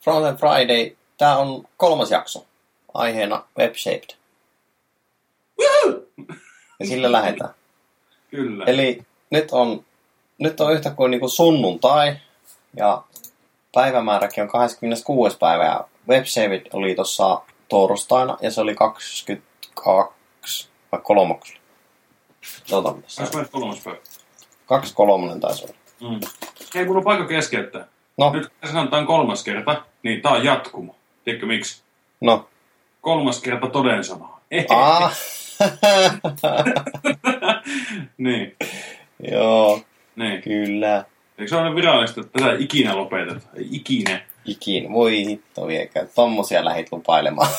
Frontend Friday. Tää on 3. jakso. Aiheena Webshaped. Ja sillä lähdetään. Kyllä. Eli nyt on yhtä kuin niinku sunnuntai. Ja päivämääräkin on 26. päivä. Ja Webshaped oli tossa torstaina. Ja se oli 22. Vai kolmoksi? 23. päivä. 23. taisi olla. Mm. Ei kun on paikka keskeyttää. No. Nyt kun sanotaan kolmas kerta, niin tää on jatkumo. Tiedätkö miksi? No. Kolmas kerta toden sanaa. Ah. Niin. Joo. Niin. Kyllä. Eikö se ole virallista, että tätä ikinä lopetetaan? Ikinä. Voi hitto viekä. Tommosia lähit lupailemaan.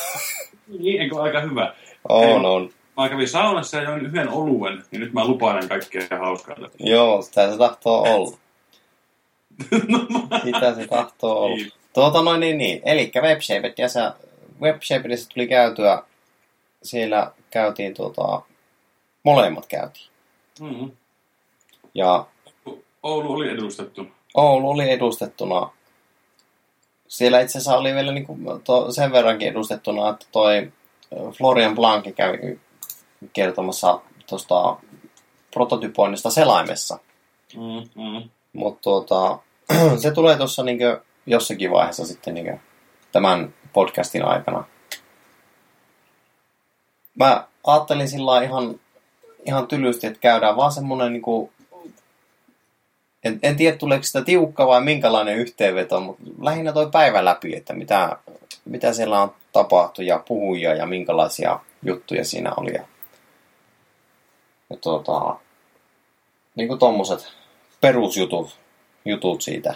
Niin, eikö aika hyvä? On. Mä kävin saunassa ja join yhden oluen, niin nyt mä lupailen kaikkea hauskaa. Joo, sitä se tahtoo olla. Sitä se tahtoo olla. Niin. Elikkä Webshapedissa tuli käytyä. Siellä käytiin molemmat käytiin. Mm-hmm. Ja Oulu oli edustettuna. Siellä itse asiassa oli vielä sen verrankin edustettuna, että toi Florian Blanc kävi kertomassa tuosta prototypoinnista selaimessa. Mm-hmm. Mutta se tulee tuossa jossakin vaiheessa sitten tämän podcastin aikana. Mä ajattelin sillä ihan tylysti, että käydään vaan semmoinen en tiedä tuleeko sitä tiukka vai minkälainen yhteenveto, mutta lähinnä toi päivä läpi, että mitä siellä on tapahtunut ja puhujia ja minkälaisia juttuja siinä oli. Ja tommoset perusjutut siitä.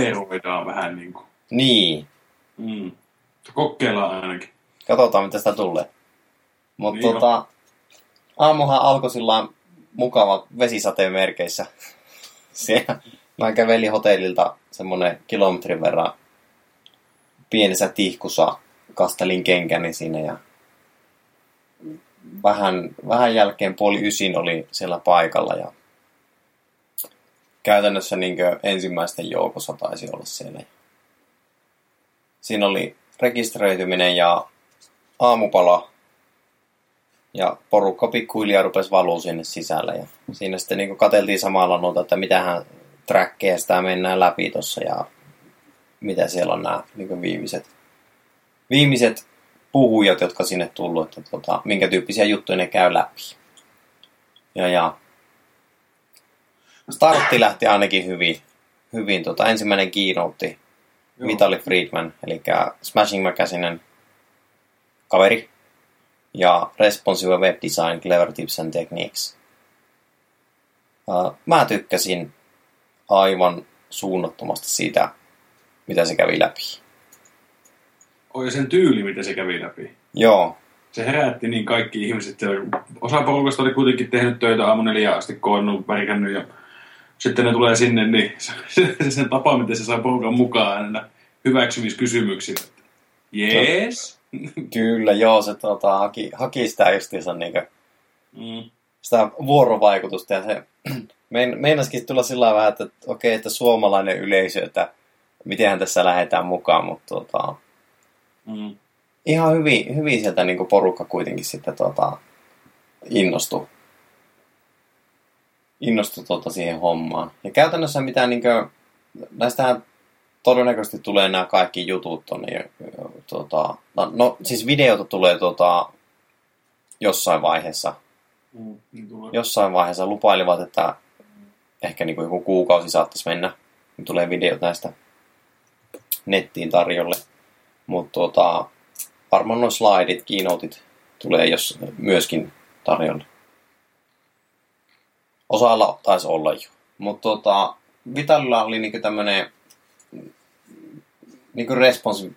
Referoidaan vähän niinku. Niin. Mm. Kokeillaan ainakin. Katsotaan, mitä sitä tulee. Mutta aamuhan alkoi sillain mukava vesisateen merkeissä. Siellä mä kävelin hotellilta semmonen kilometrin verran pienessä tihkussa, kastelin kenkäni siinä ja vähän jälkeen 8:30 oli siellä paikalla ja käytännössä ensimmäisten joukossa taisi olla siellä. Siinä oli rekisteröityminen ja aamupala ja porukka pikkuhiljaa rupesi valuu sinne sisälle ja siinä sitten katseltiin samalla noita, että mitähän trackkejä sitä mennään läpi tossa ja mitä siellä on nämä viimeiset puhujat, jotka sinne tullut, että minkä tyyppisiä juttuja ne käy läpi. Ja startti lähti ainakin hyvin. Ensimmäinen keynote Vitalik Friedman, eli Smashing Magazinen kaveri ja Responsive Web Design, Clever Tips and Techniques. Mä tykkäsin aivan suunnattomasti siitä, mitä se kävi läpi. Ja sen tyyli, mitä se kävi läpi. Joo. Se herätti niin kaikki ihmiset. Osa porukasta oli kuitenkin tehnyt töitä aamu 4 asti, koonnut, värkännyt ja sitten ne tulee sinne, niin se sen tapa, miten se saa porukan mukaan aina hyväksymiskysymyksillä. Jees. Kyllä, joo, se haki sitä justiinsa sitä vuorovaikutusta ja se meinasikin tulla sillä vähän, että okei, että suomalainen yleisö, että mitenhän tässä lähdetään mukaan, mutta ihan hyvin sieltä porukka kuitenkin sitten innostui siihen hommaan. Ja käytännössä mitään näistähän todennäköisesti tulee nämä kaikki jutut tonne. Siis videota tulee jossain vaiheessa. Jossain vaiheessa lupailivat, että ehkä joku kuukausi saattaisi mennä. Niin tulee videot näistä nettiin tarjolle. Mutta varmaan nuo slaidit, keynoteit tulee myöskin tarjolle. Osalla taisi olla jo. Mutta Vitalilla oli tämmöinen responsive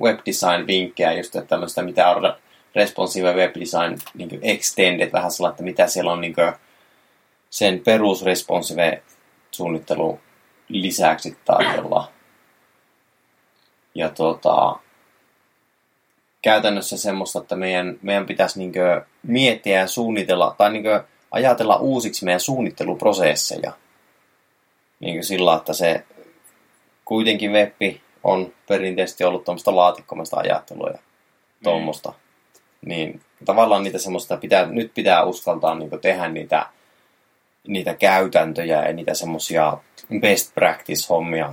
web design vinkkejä, just tämmöistä, mitä on responsive web design extended, vähän sellainen, että mitä siellä on sen perusresponsive suunnittelu lisäksi tarjolla. Ja käytännössä semmoista, että meidän pitäisi miettiä ja suunnitella, tai ajatella uusiksi meidän suunnitteluprosesseja. niin sillä, että se kuitenkin webbi on perinteisesti ollut tuommoista laatikkomaista ajattelua ja tuommoista. Niin tavallaan niitä semmoista pitää uskaltaa niin kuin tehdä niitä käytäntöjä ja niitä semmoisia best practice-hommia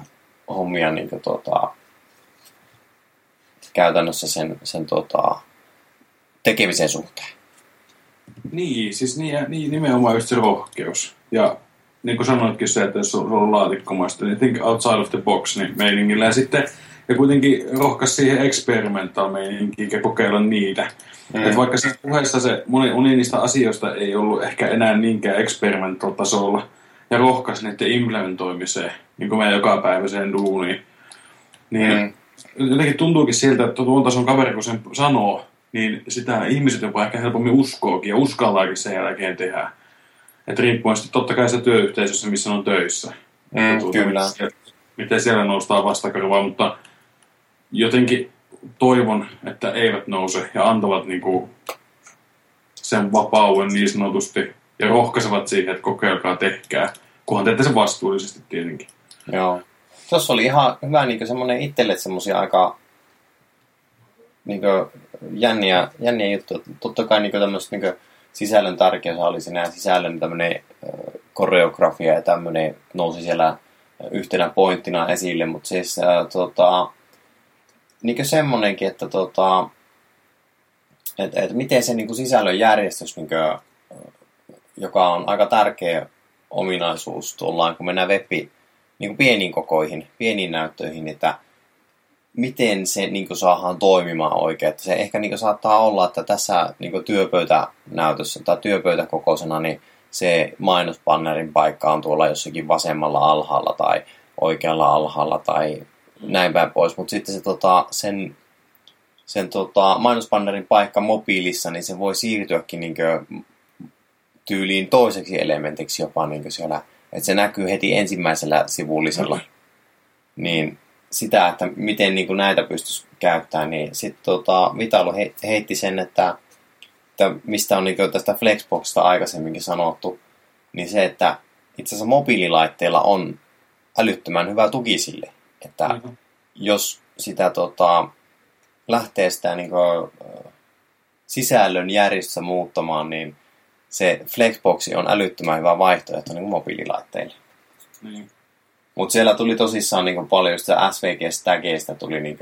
niin kuin käytännössä sen tekemisen suhteen. Niin, siis niin, nimenomaan just se rohkeus. Ja niin kuin sanoitkin se, että jos on ollut laatikkomaista, niin think outside of the box niin meiningillä. Ja sitten ja kuitenkin rohkaisi siihen eksperimentaameininkiin ja kokeilla niitä. Että vaikka siinä puheessa se moni niistä asioista ei ollut ehkä enää niinkään experimental-tasolla ja rohkaisi niiden implementoimiseen, niin kuin meidän jokapäiväiseen duuniin, niin jotenkin tuntuukin siltä, että tuon tason kaveri, kun sen sanoo, niin sitä ihmiset jopa ehkä helpommin uskookin ja uskallaakin sen jälkeen tehdä. Että riippuen sitten totta kai se työyhteisössä, missä on töissä. Kyllä. Miten siellä noustaan vastakarvaa, mutta jotenkin toivon, että eivät nouse ja antavat niinku sen vapauden niin sanotusti ja rohkaisevat siihen, että kokeilkaa, tehkää, kunhan teette sen vastuullisesti tietenkin. Joo. Tuossa oli ihan hyvä niin semmoinen itselle semmoisia aika niin jänniä juttuja. Totta kai niin tämmöiset niin sisällön tärkeys oli siinä sisällön tämmöinen koreografia ja tämmöinen nousi siellä yhtenä pointtina esille, mutta siis niinkö semmonenkin, että et miten se niinku sisällön järjestys, niinkö, joka on aika tärkeä ominaisuus tuollaan, kun mennään webi niinku pieniin kokoihin, pieniin näyttöihin, että miten se niinku saadaan toimimaan oikein. Että se ehkä niinku saattaa olla, että tässä niinku työpöytänäytössä tai työpöytäkokoisena, niin se mainospannerin paikka on tuolla jossakin vasemmalla alhaalla tai oikealla alhaalla tai näin päin pois. Mutta sitten se, sen mainospannerin paikka mobiilissa, niin se voi siirtyäkin niinkö tyyliin toiseksi elementiksi jopa niinkö siellä. Että se näkyy heti ensimmäisellä sivullisella. Niin sitä, että miten niinku näitä pystyisi käyttämään, niin sitten Vitalo heitti sen, että mistä on niin tästä Flexboxista aikaisemminkin sanottu, niin se, että itse asiassa mobiililaitteilla on älyttömän hyvä tuki sille. Että jos sitä lähtee sitä niin sisällön järjestössä muuttamaan, niin se Flexboxi on älyttömän hyvä vaihtoehto niin mobiililaitteille. Mm. Mutta siellä tuli tosissaan niin paljon sitä SVG-stägeistä tuli, niin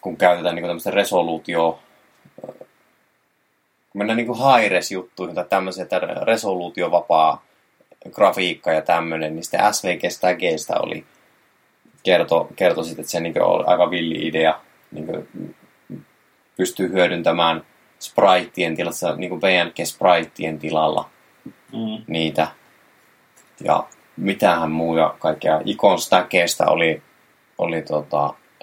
kun käytetään niin tämmöistä resoluutioa, mennään niin kuin high-res-juttuihin tai tämmöisiä, että resoluutiovapaa grafiikka ja tämmöinen, niin sitten SVG-stägeistä oli, kertoi sitten, että se niin oli aika villi idea, niin pystyy hyödyntämään spriteien tilassa, niin kuin PNG-spriteien tilalla niitä. Ja mitähän muuja kaikkea ikon-stägeistä oli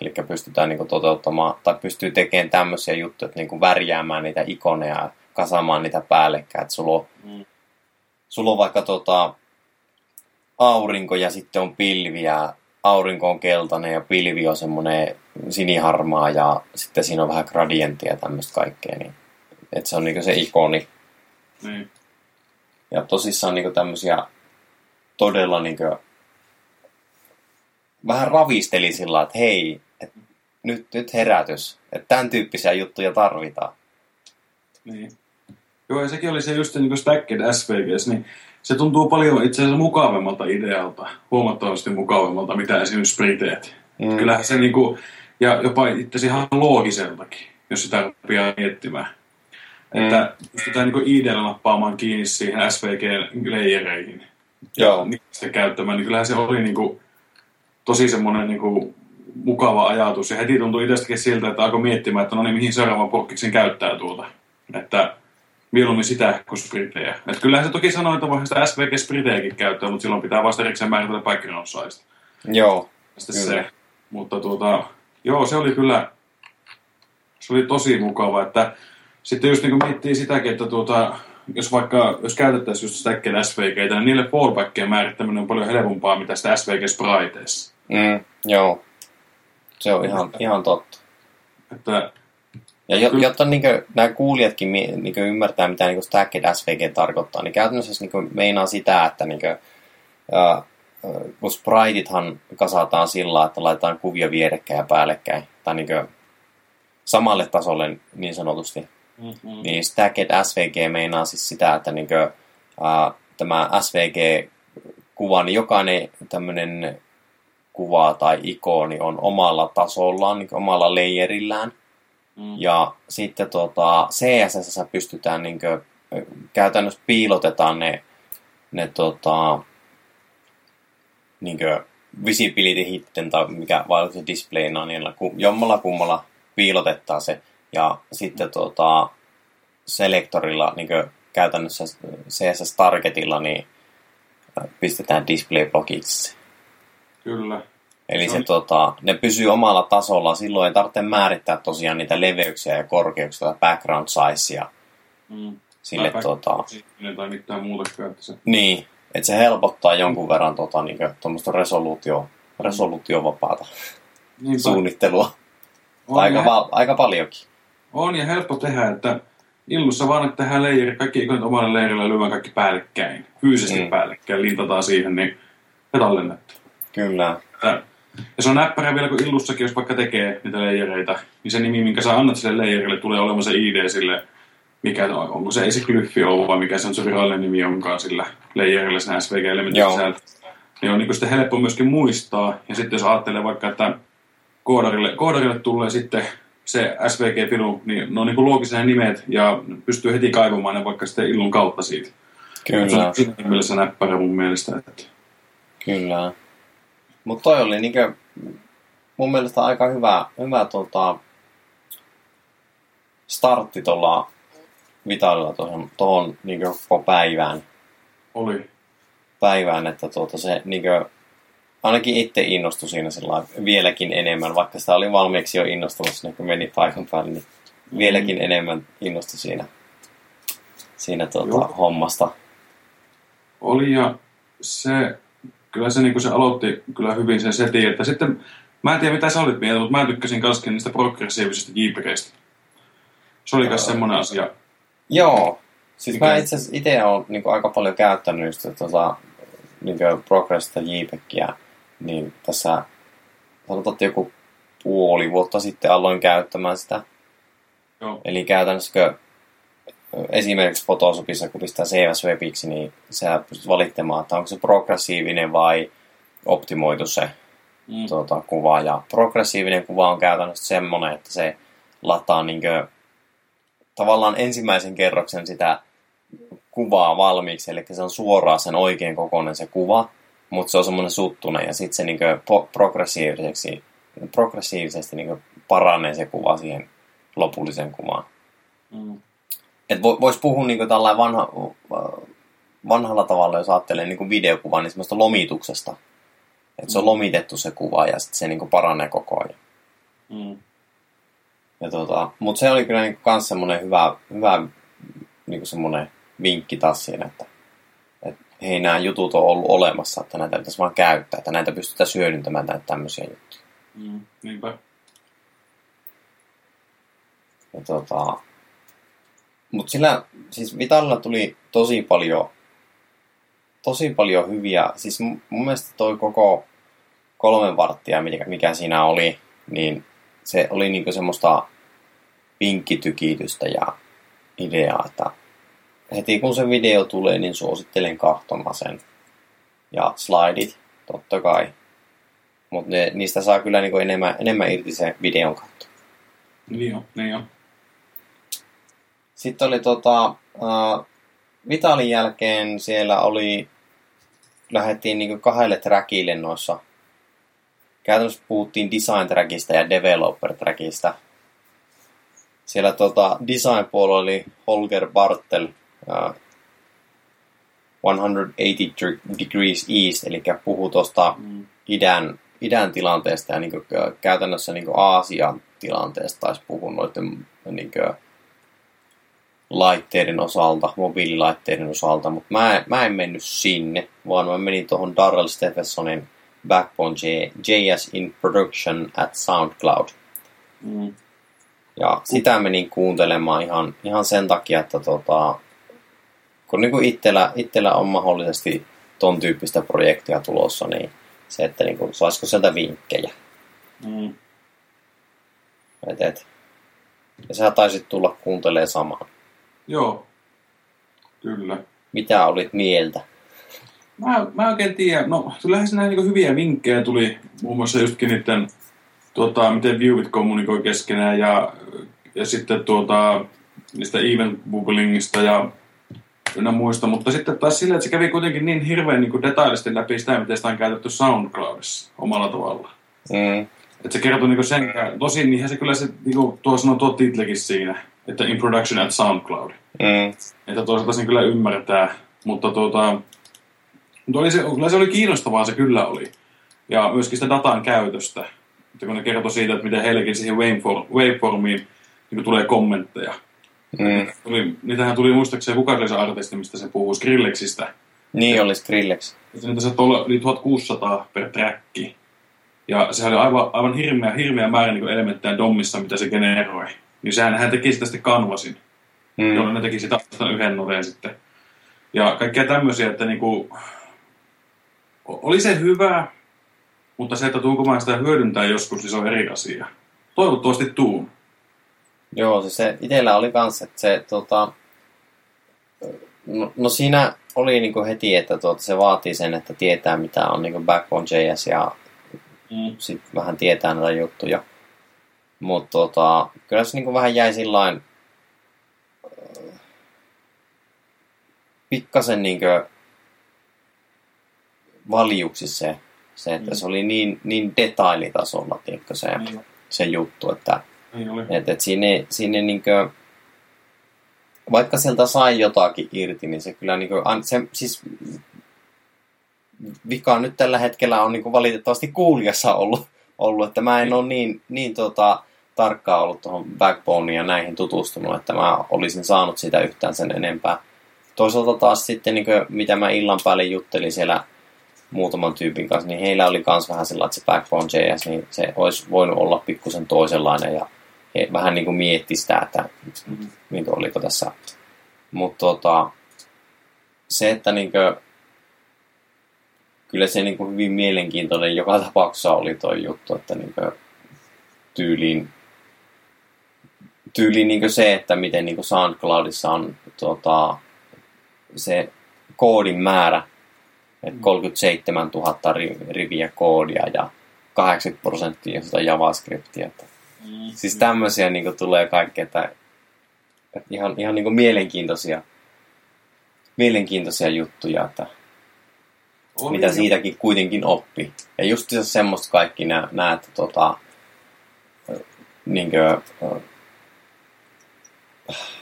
eli pystytään niinku toteuttamaan tai pystyy tekemään tämmöisiä juttuja, että niinku värjäämään niitä ikoneja ja kasaamaan niitä päällekkäin. Että sulla on vaikka aurinko ja sitten on pilvi ja aurinko on keltainen ja pilvi on semmoinen siniharmaa ja sitten siinä on vähän gradienttia ja tämmöistä kaikkea. Niin, että se on niinku se ikoni. Mm. Ja tosissaan niinku tämmöisiä todella niinku vähän ravisteli sillä, että hei, nyt herätys, että tämän tyyppisiä juttuja tarvitaan. Niin. Joo, ja sekin oli se just niin kuin stacked SVGs, niin se tuntuu paljon itse asiassa mukavemmalta idealta, huomattavasti mukavemmalta, mitä esimerkiksi spriteet. Kyllähän se niin kuin, ja jopa itse asiassa ihan loogiseltakin, jos sitä rupeaa miettimään. Että pystytään niin kuin idealla nappaamaan kiinni siihen SVG-leijereihin. Joo. Niistä käyttämään, niin kyllähän se oli niin kuin tosi semmoinen niinku mukava ajatus. Ja heti tuntui itsestäkin siltä, että alkoi miettimään, että no niin, mihin seuraavan pokkiksen käyttää tuota. Että mieluummin sitä kuin spritejä. Että kyllähän se toki sanoi, että voihan sitä SVG-spritejäkin käyttää, mutta silloin pitää vasta erikseen määritellä background size. Joo. Se. Mutta joo, se oli tosi mukava. Että sitten just niinku miettii sitäkin, että jos käytettäisiin just stacked SVG:tä, niin niille fallbackkien määrittäminen on paljon helpompaa, mitä sitä SVG-spriteissa. Joo. Se on ihan totta. Että, ja jotta niin kuin, nämä kuulijatkin niin kuin ymmärtää, mitä niin kuin stacked SVG tarkoittaa, niin käytännössä niin kuin meinaa sitä, että niin kuin, Kun spriteithan kasataan sillä, että laitetaan kuvia vierekkäin ja päällekkäin, tai niin kuin samalle tasolle niin sanotusti. Mm-hmm. Niin stacked SVG meinaa siis sitä, että niin kuin, tämä SVG-kuva, niin jokainen tämmöinen kuva tai ikoni on omalla tasollaan, niin omalla layerillään. Mm. Ja sitten CSS pystytään niin kuin, käytännössä piilotetaan ne niin kuin visibility hitten tai mikä vaikutus displayna, niin jommalla kummalla piilotetaan se. Ja sitten selektorilla, niin kuin käytännössä CSS-targetilla, niin pistetään display-blokiksi. Kyllä. Eli no, ne pysyy omalla tasolla. Silloin ei tarvitse määrittää tosiaan niitä leveyksiä ja korkeuksia tai background sizea. Mm. Sille tai mitään muuta käyttöä. Niin, että se helpottaa jonkun verran niinkö tuommoista resoluutiovapaata suunnittelua. On aika paljonkin. On ja helppo tehdä, että Illussa vaan, että tehdään leijeri, kaikki ikonit omalle leirille ja lyödään kaikki päällekkäin. Fyysisesti päällekkäin, lintataan siihen, niin ja tallennettu. Kyllä. Ja se on näppärä vielä, kun Illussakin, jos vaikka tekee niitä leijereitä, niin se nimi, minkä sä annat sille leijerille, tulee olemaan se ID sille, mikä on, onko se, ei se glyffi ole, vai mikä se on se virallinen nimi onkaan sillä leijerillä sen SVG-elementin sisältä. Niin on niin sitten helppo myöskin muistaa. Ja sitten jos ajattelee vaikka, että koodarille tulee sitten se SVG-pinu, niin ne on niin kuin loogisena nimet ja pystyy heti kaivamaan ne vaikka sitten Illun kautta siitä. Kyllä. Se on siinä mielessä näppärä mun mielestä. Että. Kyllä. Mutta toi oli niinkö mun mielestä aika hyvä startti tuolla Vitalilla tuohon niinkö koko päivään. Oli. Päivään, että se niinkö ainakin itse innostui siinä vieläkin enemmän, vaikka sitä oli valmiiksi jo innostunut, kun meni paikan päälle, niin vieläkin enemmän innostui siinä hommasta. Oli ja se, kyllä se, niin se aloitti kyllä hyvin sen setin, että sitten, mä en tiedä mitä sä olit mieltä, mutta mä tykkäsin myöskin niistä progressiivisista JPEGistä. Se oli myös semmoinen asia. Joo, siis mä itse asiassa itse olen niin aika paljon käyttänyt sitä niin progressista JPEGiä. Niin tässä sanotaan, että joku puoli vuotta sitten aloin käyttämään sitä. Joo. Eli käytännössä esimerkiksi Photoshopissa, kun pistää Save as Webiksi, niin sä pystyt valittamaan, että onko se progressiivinen vai optimoitu se kuva. Ja progressiivinen kuva on käytännössä semmoinen, että se lataa niin kuin, tavallaan ensimmäisen kerroksen sitä kuvaa valmiiksi, eli se on suoraan sen oikein kokoinen se kuva, mutta se on semmoinen suttunen ja sitten se niin progressiivisesti niin paranee se kuva siihen lopulliseen kuvaan. Mm. Et voisi puhua niin tällainen vanhalla tavalla, jos ajattelee niin videokuvaa, niin semmoista lomituksesta. Että se on lomitettu se kuva ja sitten se niin paranee koko ajan. Mm. Mutta se oli kyllä myös niin semmoinen hyvä niin semmoinen vinkki taas siinä, että hei, nämä jutut on ollut olemassa, että näitä pitäisi vaan käyttää, että näitä pystytään hyödyntämään näitä tämmöisiä juttuja. Mm, niinpä. Mutta sillä, siis Vitalilla tuli tosi paljon hyviä, siis mun mielestä toi koko 3 varttia, mikä siinä oli, niin se oli niinku semmoista vinkkitykitystä ja ideaa, että heti kun se video tulee, niin suosittelen katsomaan sen. Ja slaidit, totta kai. Mutta niistä saa kyllä niinku enemmän irti sen videon kautta. Joo, ne joo. Sitten oli Vitalin jälkeen siellä lähdettiin niinku 2 trackille noissa. Käytännössä puhuttiin design trackista ja developer trackista. Siellä design puolella oli Holger Bartel, 180 degrees east, eli puhuu tuosta idän tilanteesta ja niinku, käytännössä niinku Aasian tilanteesta taisi puhua noiden niinku, laitteiden osalta, mobiililaitteiden osalta, mutta mä en mennyt sinne, vaan mä menin tuohon Darrell Stephensonin Backbone.js in production at SoundCloud. Mm. Ja sitä menin kuuntelemaan ihan sen takia, että kun niinku itsellä on mahdollisesti ton tyyppistä projektia tulossa, niin se, että niin kuin, saisiko sieltä vinkkejä. Mm. Ja sä taisit tulla kuuntelemaan samaan. Joo, kyllä. Mitä olit mieltä? Mä oikein tiedän. No, kyllähän siinä niin hyviä vinkkejä tuli muun muassa justkin niiden, miten viewit kommunikoi keskenään ja sitten niistä event bubblingista ja muista. Mutta sitten taas silleen, että se kävi kuitenkin niin hirveän niin detailisti läpi sitä, miten sitä on käytetty SoundCloudissa omalla tavallaan. Mm. Että se kertoo niinku sen, tosin niinhän se kyllä se, niinku tuo sanoo tuo titlekin siinä, että in production at SoundCloud. Mm. Että toisaalta sen kyllä ymmärtää, mutta kyllä se oli kiinnostavaa, se kyllä oli. Ja myöskin sitä datan käytöstä, että kun ne kertoi siitä, että miten heillekin siihen waveformiin niinku tulee kommentteja. Mm. Niitähän tuli muistaakseni kuka oli se artisti, mistä se puhuu, Skrillexistä. Niin oli Skrillex. Niitä se oli 1600 per tracki. Ja se oli aivan hirmeä määrä niin elementtejä dommissa, mitä se generoi. Niin hän teki sitä sitten kanvasin, jolloin ne teki sitä yhden noteen sitten. Ja kaikkea tämmöisiä, että niin kuin, oli se hyvä, mutta se, että tuunko mä sitä hyödyntää joskus, niin se on eri asia. Toivottavasti tuun. Joo, se itsellä oli kans, että se no siinä oli niin kuin heti, että se vaatii sen, että tietää mitä on niin kuin Backbone.js ja sitten vähän tietää näitä juttuja. Mutta kyllä se niinku vähän jäi sillain pikkasen niinku valjuksi se että se oli niin detailitasolla tiedätkö, se juttu, että siinä niinku, vaikka sieltä sai jotakin irti, niin se kyllä niinku, siis vika nyt tällä hetkellä on niinku valitettavasti kuulijassa ollut, että mä en ole niin tarkkaan ollut tuohon Backboneen ja näihin tutustunut, että mä olisin saanut sitä yhtään sen enempää. Toisaalta taas sitten, niinku, mitä mä illan päälle juttelin siellä muutaman tyypin kanssa, niin heillä oli kans vähän sellainen, että se Backbone.js, niin se olisi voinut olla pikkusen toisenlainen ja he vähän niinku mietti sitä, että minkä oliko tässä. Mutta se, että niinku, kyllä se niin kuin hyvin mielenkiintoinen joka tapauksessa oli tuo juttu, että niin kuin tyyliin niin kuin se, että miten niin kuin SoundCloudissa on se koodin määrä, että 37 000 riviä koodia ja 80% sitä JavaScriptia. Siis tämmöisiä niin kuin tulee kaikkea, että ihan niin kuin mielenkiintoisia juttuja, että mitä siitäkin kuitenkin oppi. Ja just semmoista kaikki näet, niinkö,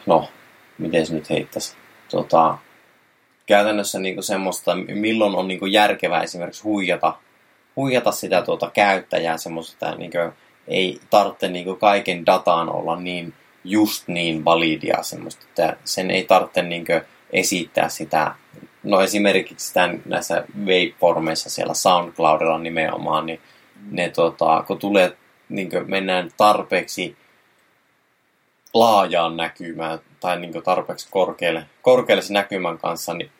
no, miten se nyt heittäisi? Käytännössä niinkö semmoista, milloin on niinkö järkevää esimerkiksi huijata sitä käyttäjää semmoista, niinkö ei tarvitse niinkö kaiken dataan olla niin just niin validia semmoista, että sen ei tarvitse niinkö esittää sitä. No esimerkiksi näissä waveformeissa siellä SoundCloudilla nimenomaan, niin ne kun tulee, niin kuin mennään tarpeeksi laajaan näkymään tai niin kuin tarpeeksi korkealle se näkymän kanssa, niin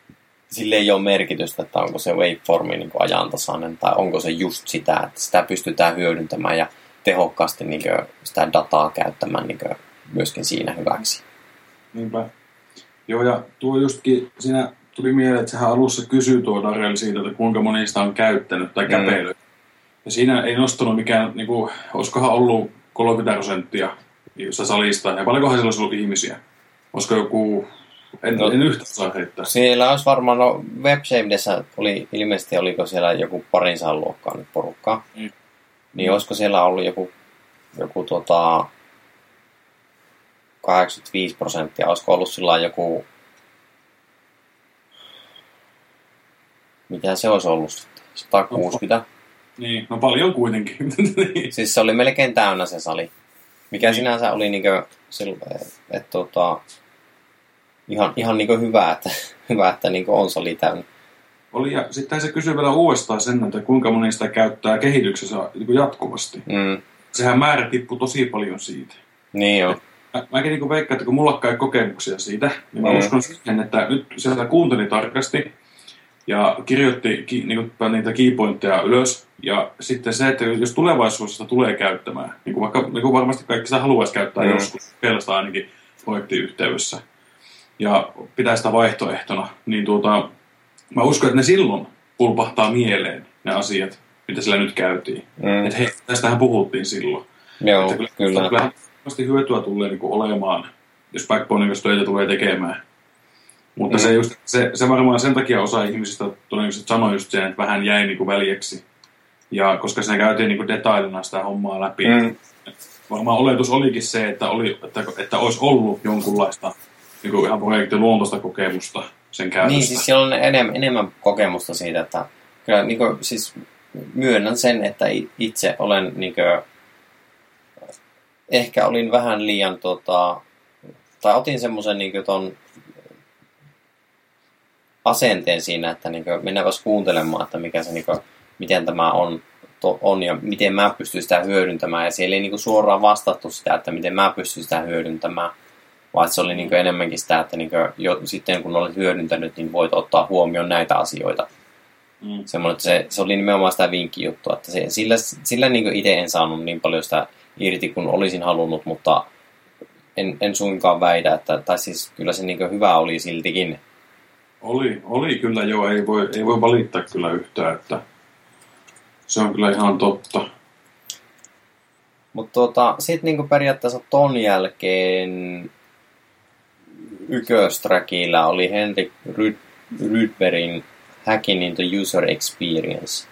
sille ei ole merkitystä, että onko se waveformi niin kuin ajantasainen tai onko se just sitä, että sitä pystytään hyödyntämään ja tehokkaasti niin kuin sitä dataa käyttämään niin kuin myöskin siinä hyväksi. Niinpä. Joo, ja tuo justkin siinä tuli mieleen, että sehän alussa kysyi tuo Darrell siitä, että kuinka moni sitä on käyttänyt tai käpeilyt. Ja siinä ei nostanut mikään, niin kuin, olisikohan ollut 30% salista, ja paljonkohan siellä olisi ollut ihmisiä? Olisiko joku, en yhtään saa heittää. Siellä olisi varmaan, no WebSavedessä oli ilmeisesti, oliko siellä joku parinsadan luokkaa nyt porukkaa, niin olisiko siellä ollut joku 85%, olisiko ollut sillä joku, mitä se olisi ollut sitten? 160? No, niin, no paljon kuitenkin. Siis se oli melkein täynnä se sali. Mikä sinänsä oli niinkö, että ihan niinkö hyvä, että niinkö on sali täynnä. Oli, ja sitten se kysyi vielä uudestaan sen, että kuinka moni sitä käyttää kehityksessä jatkuvasti. Sehän määrä tippui tosi paljon siitä. Niin joo. Mäkin niinku veikkaan, että kun mulla ei kokemuksia siitä, niin mä uskon siihen, että nyt sieltä kuuntelin tarkasti, ja kirjoitti niin kuin, niitä keypointteja ylös. Ja sitten se, että jos tulevaisuudessa tulee käyttämään, niin kuin vaikka niin kuin varmasti kaikki sitä haluaisi käyttää joskus, pelkästään ainakin projektiyhteydessä, ja pitää sitä vaihtoehtona, niin mä uskon, että ne silloin pulpahtaa mieleen ne asiat, mitä sillä nyt käytiin. Että hei, tästähän puhuttiin silloin. Joo, että kyllä. Kyllähän varmasti hyötyä tulee niin kuin olemaan, jos backbone-investoja tulee tekemään. Mutta se varmaan sen takia osa ihmisistä todennäköisesti sanoi just sen, että vähän jäi niin kuin väljeksi. Ja koska siinä käytiin niin kuin detailina sitä hommaa läpi. Varmaan oletus olikin se, että olisi ollut jonkunlaista niin kuin ihan projektin luontoista kokemusta sen käytöstä. Niin, siis siellä on enemmän kokemusta siitä, että kyllä niin kuin, siis myönnän sen, että itse olen niin kuin, ehkä olin vähän liian tai otin semmoisen niin kuin ton asenteen siinä, että niin kuin, mennäänpäs kuuntelemaan, että mikä se niin kuin, miten tämä on ja miten mä pystyn sitä hyödyntämään. Ja siellä ei niin kuin suoraan vastattu sitä, että miten mä pystyn sitä hyödyntämään, vaan se oli niin kuin enemmänkin sitä, että niin kuin sitten kun olet hyödyntänyt, niin voit ottaa huomioon näitä asioita. Se oli nimenomaan sitä vinkkijuttua, että sillä niin kuin itse en saanut niin paljon sitä irti kuin olisin halunnut, mutta en suinkaan väitä, että, tai siis kyllä se niin kuin hyvä oli siltikin. Oli kyllä joo, ei voi valittaa kyllä yhtään, että se on kyllä ihan totta. Mutta sitten niinku periaatteessa ton jälkeen ykkösträkillä oli Henrik Rydbergin Hacking into User Experience.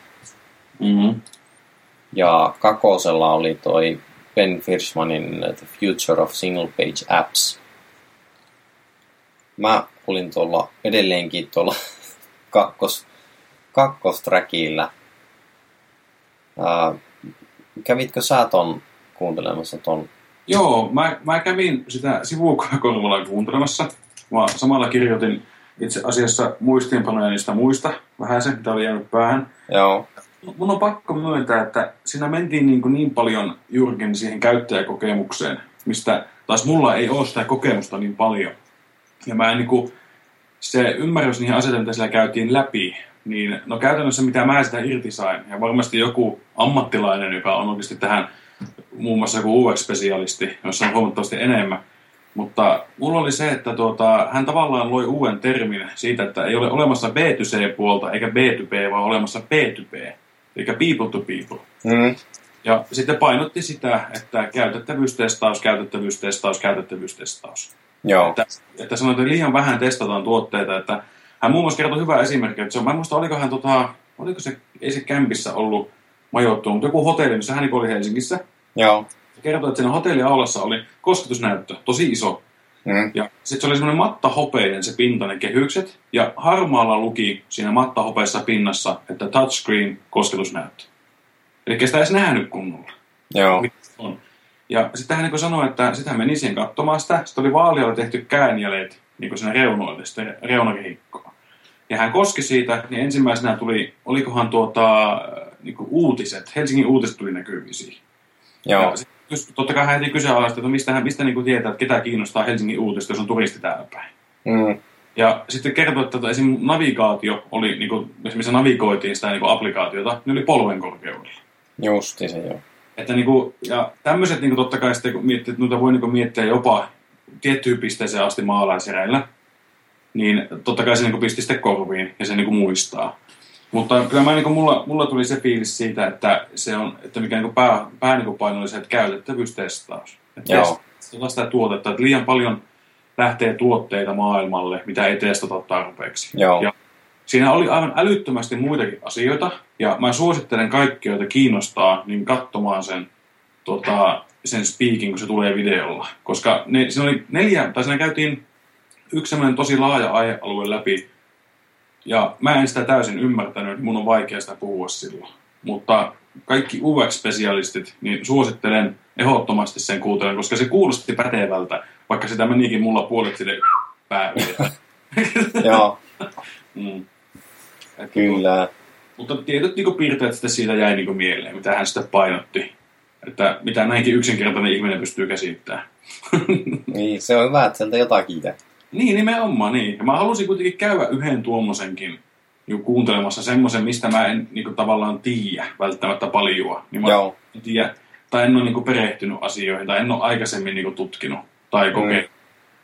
Ja kakosella oli toi Ben Firshmanin The Future of Single Page Apps. Mä olin tuolla edelleenkin tuolla kakkostrackillä. Kävitkö sä ton kuuntelemassa ton? Joo, mä kävin sitä sivukolmalla kuuntelemassa. Mä samalla kirjoitin itse asiassa muistiinpanoja niistä muista, vähän se, mitä oli jäänyt päähän. Joo. Mun on pakko myöntää, että siinä mentiin niin paljon juurikin siihen käyttäjäkokemukseen, mistä taas mulla ei ole sitä kokemusta niin paljon. Ja mä en se ymmärrys niihin asioita, mitä siellä käytiin läpi, niin no käytännössä mitä mä sitä irti sain, ja varmasti joku ammattilainen, joka on oikeasti tähän muun muassa joku UX-spesialisti, jossa on huomattavasti enemmän, mutta mulla oli se, että hän tavallaan loi uuden termin siitä, että ei ole olemassa B2C-puolta eikä B2B, vaan olemassa P2P, eikä people to people. Ja sitten painotti sitä, että käytettävyystestaus. Joo. Että sanotaan, että liian vähän testataan tuotteita, että hän muun muassa kertoi hyvää esimerkkiä, että mä en muista, ei se kämpissä ollut majoittunut, mutta joku hotelli, missä hän oli Helsingissä. Joo. Kertoi, että siinä hotelliaulassa oli kosketusnäyttö, tosi iso. Ja sitten se oli semmoinen mattahopeinen se pinta, ne kehykset, ja harmaalla luki siinä mattahopeessa pinnassa, että touchscreen kosketusnäyttö. Eli sitä ei edes nähnyt kunnolla. Joo. Ja sitten hän sanoi, että sitä meni siihen katsomaan sitä. Sitten oli vaalialla tehty käänjäljet siinä reunoille, sitten reunakehikkoa. Ja hän koski siitä, niin ensimmäisenä tuli, olikohan uutiset, Helsingin uutiset tuli näkyviin siihen. Joo. Ja totta kai hän ei kyseenalaista, että mistä tietää, että ketä kiinnostaa Helsingin uutiset, jos on turisti täällä päin. Ja sitten kertoi, että esimerkiksi navigaatio oli, missä navigoitiin sitä applikaatiota, ne oli polven korkeudella. Justi se, joo. Että ja tämmöiset totta kai sitten, kun miettii, että noita voi miettiä jopa tiettyyn pisteeseen asti maalaiseräillä, niin totta kai se pisti sitten korviin ja se muistaa. Mutta kyllä mä, mulla tuli se fiilis siitä, että se on, että mikä pääpaino oli se, että käytettävyystestaus. Että testataan sitä tuotetta, että liian paljon lähtee tuotteita maailmalle, mitä ei testata tarpeeksi. Joo. Ja siinä oli aivan älyttömästi muitakin asioita, ja mä suosittelen kaikkia, joita kiinnostaa, niin katsomaan sen, sen speakin, kun se tulee videolla. Koska siinä oli 4, tai siinä käytiin yksi sellainen tosi laaja aihealue läpi, ja mä en sitä täysin ymmärtänyt, mun on vaikea sitä puhua silloin. Mutta kaikki UX-spesialistit, niin suosittelen ehdottomasti sen kuuntelemaan, koska se kuulosti pätevältä, vaikka sitä menikin mulla puolet sille päälle. Joo. Kyllä. Mutta tietyt piirteet sitten siitä jäi mieleen, mitä hän sitä painotti. Että mitä näinkin yksinkertainen ihminen pystyy käsittämään. Niin, se on hyvä, että sieltä jotakin itse. Niin, nimenomaan niin. Ja mä halusin kuitenkin käydä yhden tuommoisenkin niin kuuntelemassa semmoisen, mistä mä en niin kuin, tavallaan tiedä välttämättä paljoa. Niin mä en tiedä, tai en ole niin kuin, perehtynyt asioihin, tai en ole aikaisemmin niin kuin, tutkinut tai kokeillut.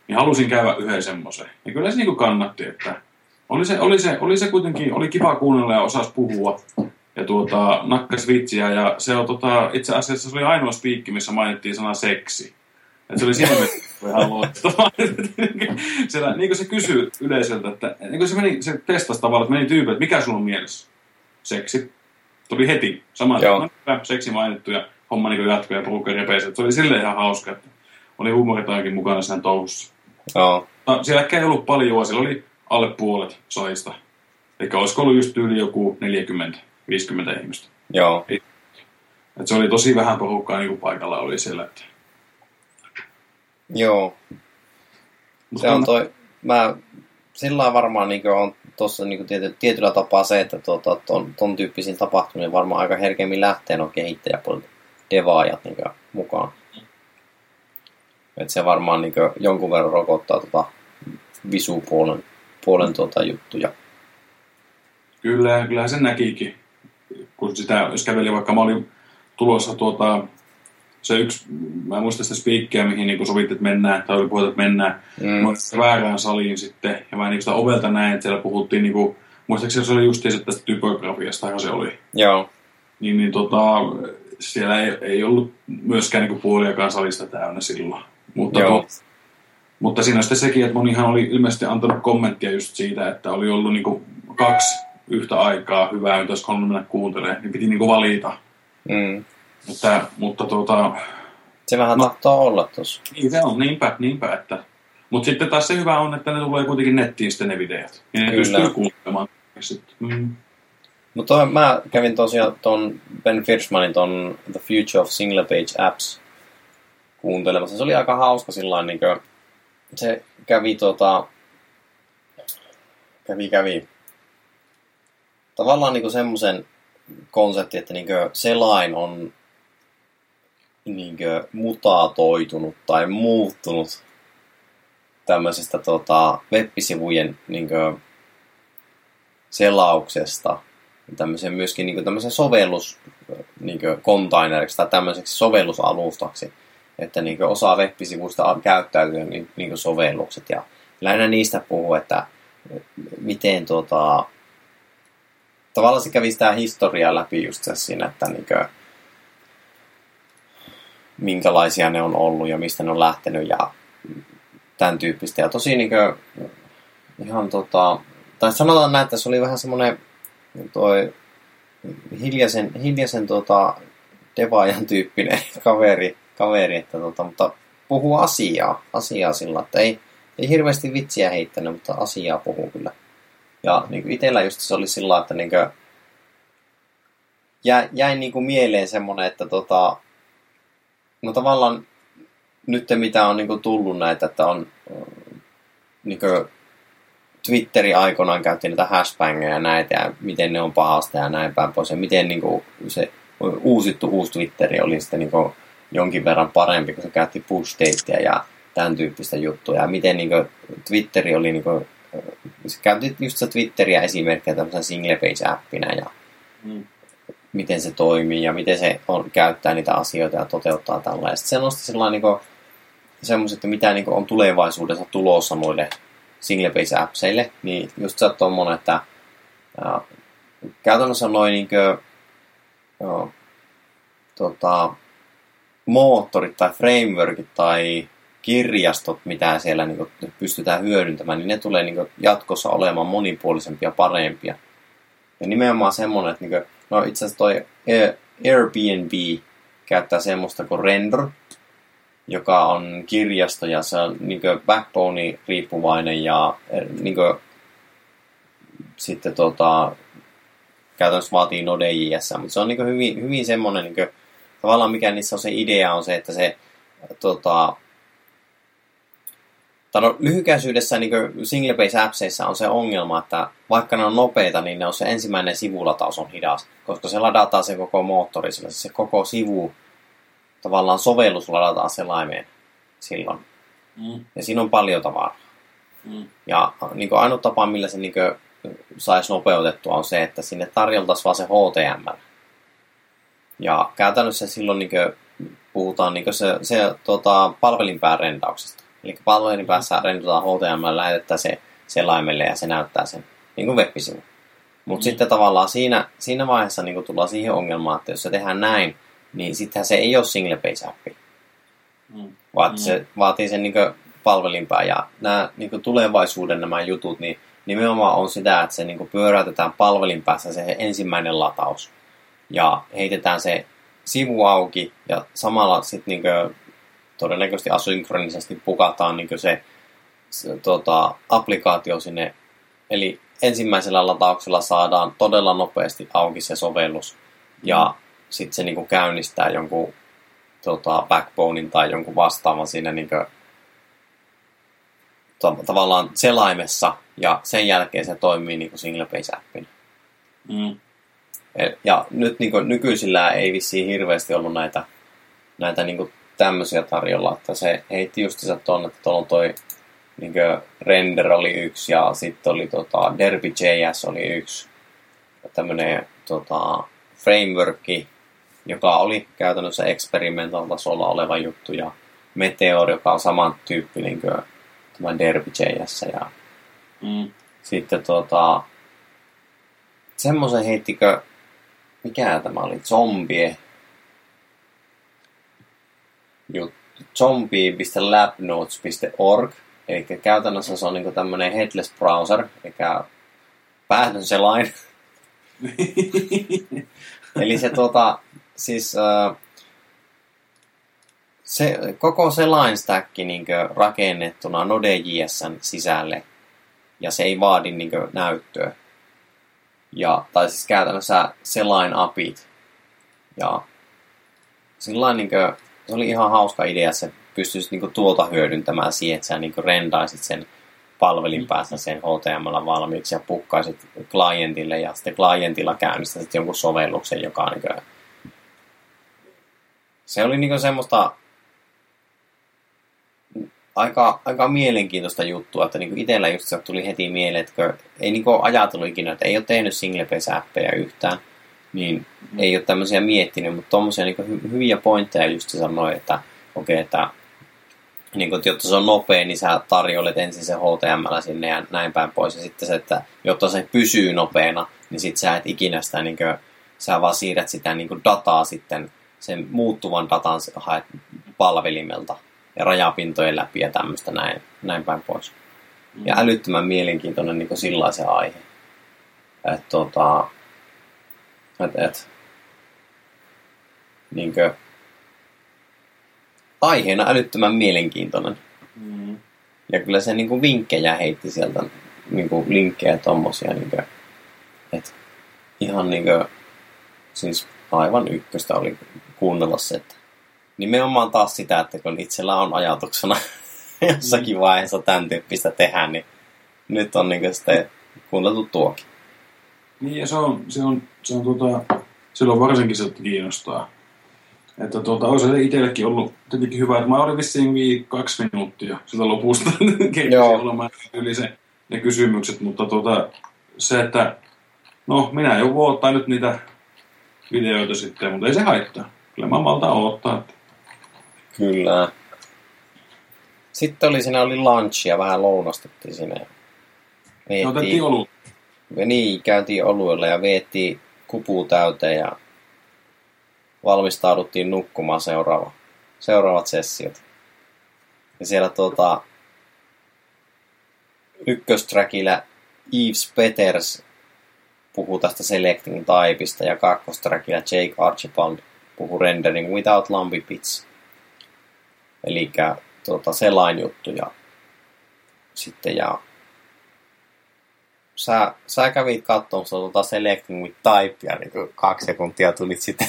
Niin halusin käydä yhden semmoisen. Ja kyllä se niin kuin, kannatti, että oli se kuitenkin, oli kiva kuunnella ja osasi puhua. Ja nakkas vitsiä, ja se on itse asiassa se oli ainoa spiikki, missä mainittiin sana seksi. Et se oli siinä mielessä ihan luottavaa. Niin kuin se kysyi yleisöltä, että niin se testasi tavallaan, että meni tyypille, että mikä sulla on mielessä? Seksi. Tuli heti sama, että seksi mainittu ja homma niin jatkoi ja porukka repesi. Se oli silleen ihan hauska, että oli huumoritaankin mukana siinä touhussa. Joo. No, siellä ei ollut paljon, siellä oli alle puolet soista. Eli olisiko ollut just yli joku 40-50 ihmistä. Joo. Et se oli tosi vähän porukkaa niin kuin paikalla oli siellä. Että... Joo. Se on toi, mä sillä varmaan niin on tuossa niin tietyllä tapaa se, että ton tyyppisiin tapahtumiin varmaan aika herkemmin lähtee nuo kehittäjäpuolet, devaajat niin mukaan. Et se varmaan niin jonkun verran rokottaa visupuolen juttuja. Kyllähän sen näkikin. Kun sitä, jos käveli, vaikka mä olin tulossa se yksi, mä en muista sitä spiikkiä, mihin niin sovittiin, että mennään, tai oli puhuttu, että mennään. Mä olin väärään saliin sitten, ja mä niin sitä ovelta näin, että siellä puhuttiin, niin kuin, muistaakseni se oli justiin tästä typografiasta, joka se oli. Joo. Siellä ei ollut myöskään niin puoliakaan salista täynnä silloin. Mutta siinä sitten sekin, että monihan oli ilmeisesti antanut kommenttia just siitä, että oli ollut niin kuin, 2 yhtä aikaa hyvää, mitä jos 3 mennä kuuntelemaan, niin piti niinku valita. Mutta se vähän tahtoo olla tossa. Niin se on, niinpä, että... Mutta sitten taas se hyvä on, että ne tulee kuitenkin nettiin sitten ne videot. Ja ne pystyy kuuntelemaan. Mutta mä kävin tosiaan ton Ben Firshmanin ton The Future of Single Page Apps kuuntelemassa. Se oli aika hauska sillain niinkö... Se kävi Kävi tavallaan niinku semmoisen konseptin, että niinku selain on niinku mutatoitunut tai muuttunut tämmöisestä web-sivujen niinku selauksesta tämmöiseen myöskin niinku tämmöisen sovellus niinku containeriksi tai tämmöiseksi sovellusalustaksi, että niinku osa web-sivuista käyttäytyy niinku sovellukset ja lähinnä niistä puhuu, että miten tavallaan se kävi sitä historiaa läpi just siinä, että niinkö, minkälaisia ne on ollut ja mistä ne on lähtenyt ja tämän tyyppistä. Ja tosi niinkö, ihan tai sanotaan näin, että se oli vähän semmoinen toi hiljaisen devaajan tyyppinen kaveri että mutta puhuu asiaa sillä, että ei hirveästi vitsiä heittänyt, mutta asiaa puhuu kyllä. Ja niin kuin itsellä just se oli sillä, että niin kuin jäi niin kuin mieleen semmoinen, että no tavallaan nyt mitä on niin kuin tullut näitä, että on niin kuin Twitterin aikoinaan käytiin niitä hashbangeja ja näitä ja miten ne on pahasta ja näin päin pois. Ja miten niin kuin se uusittu uusi Twitteri oli sitten niin kuin jonkin verran parempi, kun se käytti push-datea ja tämän tyyppistä juttua. Ja miten niin kuin Twitteri oli... Niin kuin käytit just sitä Twitteriä esimerkkinä tämmöisen single page-appinä ja miten se toimii ja miten se käyttää niitä asioita ja toteuttaa tällaista. Sitten se nosti sellainen semmoiset, että mitä niinku on tulevaisuudessa tulossa noille single page-appseille, niin just se on tommoinen, että käytännössä noin niinku moottorit tai frameworkit tai kirjastot, mitä siellä niin kuin pystytään hyödyntämään, niin ne tulee niin kuin jatkossa olemaan monipuolisempia ja parempia. Ja nimenomaan semmoinen, että niin kuin, no itse asiassa toi Airbnb käyttää semmoista kuin Render, joka on kirjasto ja se on niin kuin Backbone riippuvainen ja niin kuin, sitten käytännössä vaatii Node.js, mutta se on niin kuin hyvin semmoinen, niin kuin, tavallaan mikä niissä on se idea on se, että se lyhykäisyydessä niin single page appseissa on se ongelma, että vaikka ne on nopeita, niin ne on se ensimmäinen sivulataus on hidas, koska se ladataan se koko moottori, se koko sivu, tavallaan sovellus ladataan selaimeen silloin. Ja siinä on paljon tavaraa. Ja niin ainut tapa, millä se niin saisi nopeutettua, on se, että sinne tarjoltaisiin vaan se HTML. Ja käytännössä silloin niin puhutaan niin se palvelinpään rendauksesta. Eli palvelinpäässä rendataan HTML, lähetetään se selaimelle ja se näyttää sen niin kuin web-sivun. Mutta sitten tavallaan siinä vaiheessa niin tullaan siihen ongelmaan, että jos se tehdään näin, niin sittenhän se ei ole single page appi. Vaan se vaatii sen niin palvelinpään. Ja nämä niin tulevaisuuden nämä jutut, niin nimenomaan on sitä, että se niin pyöräytetään palvelinpäässä se ensimmäinen lataus. Ja heitetään se sivu auki ja samalla sitten niin todennäköisesti asynkronisesti pukataan niin se applikaatio sinne. Eli ensimmäisellä latauksella saadaan todella nopeasti auki se sovellus ja sitten se niin käynnistää jonkun backbonein tai jonkun vastaavan siinä niin tavallaan selaimessa ja sen jälkeen se toimii niin single page appina. Ja nyt niin nykyisillä ei vissiin hirveästi ollut näitä niin tämmöisiä tarjolla, että se heitti justiinsa tuonne, että tuolla on toi niin Render oli yksi ja sitten oli Derby.js oli yksi tämmöinen frameworkki, joka oli käytännössä experimental tasolla oleva juttu ja Meteor, joka on samantyyppinen niin kuin tämä Derby.js ja sitten semmoisen heittikö mikä tämä oli? Zombie.labnodes.org. Eli käytännössä se on niinku tämmönen headless browser, eli päähdön selain. Eli se siis se koko selain stacki niinku rakennettuna Node.js:n sisälle ja se ei vaadi niinku näyttöä. Ja tai siis käytännössä selain apit. Ja sillain niinku se oli ihan hauska idea, se pystyisit niinku tuota hyödyntämään siihen, että sä niinku rendaisit sen palvelin päässä sen HTML valmiiksi ja pukkaisit klientille ja sitten klientilla käynnistäisit jonkun sovelluksen, joka on niinku... Se oli niinku semmoista aika mielenkiintoista juttua, että niinku itsellä just se tuli heti mieleen, että ei niinku ajatellut ikinä, että ei ole tehnyt single-page-appeja yhtään, niin ei ole tämmöisiä miettinyt, mutta tommosia niinku hyviä pointteja just se sanoi, että okei, että niin jotta se on nopea, niin sä tarjoilet ensin se HTML sinne ja näin päin pois. Ja sitten se, että jotta se pysyy nopeana, niin sit sä et ikinä sitä, niin kuin, sä vaan siirrät sitä niin dataa sitten, sen muuttuvan datan haet palvelimelta ja rajapintojen läpi ja tämmöistä näin päin pois. Ja älyttömän mielenkiintoinen niin sillaisen aihe. Että niinkö... Aiheena älyttömän mielenkiintoinen. Ja kyllä se niinku vinkkejä heitti sieltä, niinku linkkejä tommosia, niinku, et ihan niinku, siis aivan ykköstä oli kuunnella se, että nimenomaan taas sitä, että kun itsellä on ajatuksena jossakin vaiheessa tämän tyyppistä tehdä, niin nyt on niinku sitten kuunneltu tuokin. Niin ja silloin varsinkin se kiinnostaa. Että olisi se itsellekin ollut tietenkin hyvä, että mä olin vissiin 2 minuuttia sitä lopusta keittiössä olemaan yli ne kysymykset, mutta se, että no minä en voi ottaa nyt niitä videoita sitten, mutta ei se haittaa. Kyllä mä maltaan odottaa. Kyllä. Sitten oli lunch ja vähän lounastettiin sinne. Otettiin olut. Niin, käytiin oluilla ja veettiin kupu täyteen ja valmistauduttiin nukkumaan seuraavat sessiot. Ja siellä ykkösträkillä Yves Peters puhuu tästä selecting typeista ja kakkosträkillä Jake Archibald puhuu rendering without lumpy bits. Elikkä selain juttuja. Sitten ja sä kävit katsomassa selecting with type ja niin 2 sekuntia tulit sitten.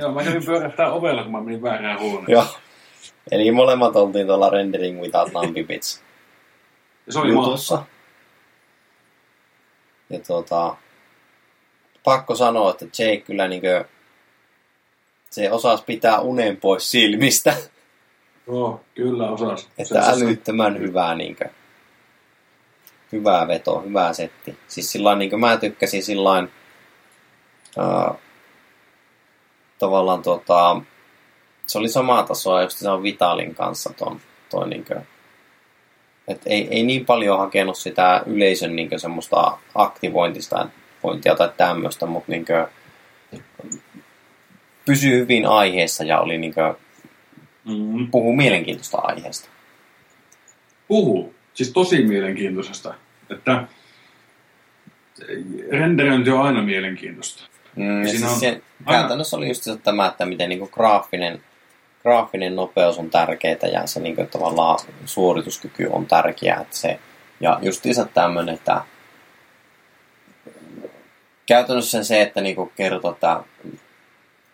Joo, mä kävin pyörähtää ovella, kun mä menin väärään huoneen. Joo. Eli molemmat oltiin tuolla rendering without lumpy bits. Ja se oli jutussa. Ja pakko sanoa, että Jake kyllä niinkö... Se osasi pitää unen pois silmistä. Joo, kyllä osasi. Että älyttömän hyvää niinkö. hyvää vetoa, hyvää setti. Siis sillain niin kuin mä tykkäsin sillain tavallaan se oli samaa tasoa just se on Vitalin kanssa toi niin kuin, et ei niin paljon hakenut sitä yleisön niin kuin semmoista aktivointia tai tämmöistä, mutta niin kuin pysyi hyvin aiheessa ja oli niin kuin puhuu mielenkiintoista aiheesta. Siis tosi mielenkiintoisesta. Että renderöinti on aina mielenkiintoista. Siis se, käytännössä oli just tämä, että miten niinku graafinen nopeus on tärkeää ja se niinku tavallaan suorituskyky on tärkeää. Että se, ja just tämmöinen, että käytännössä se, että niinku kertoo, että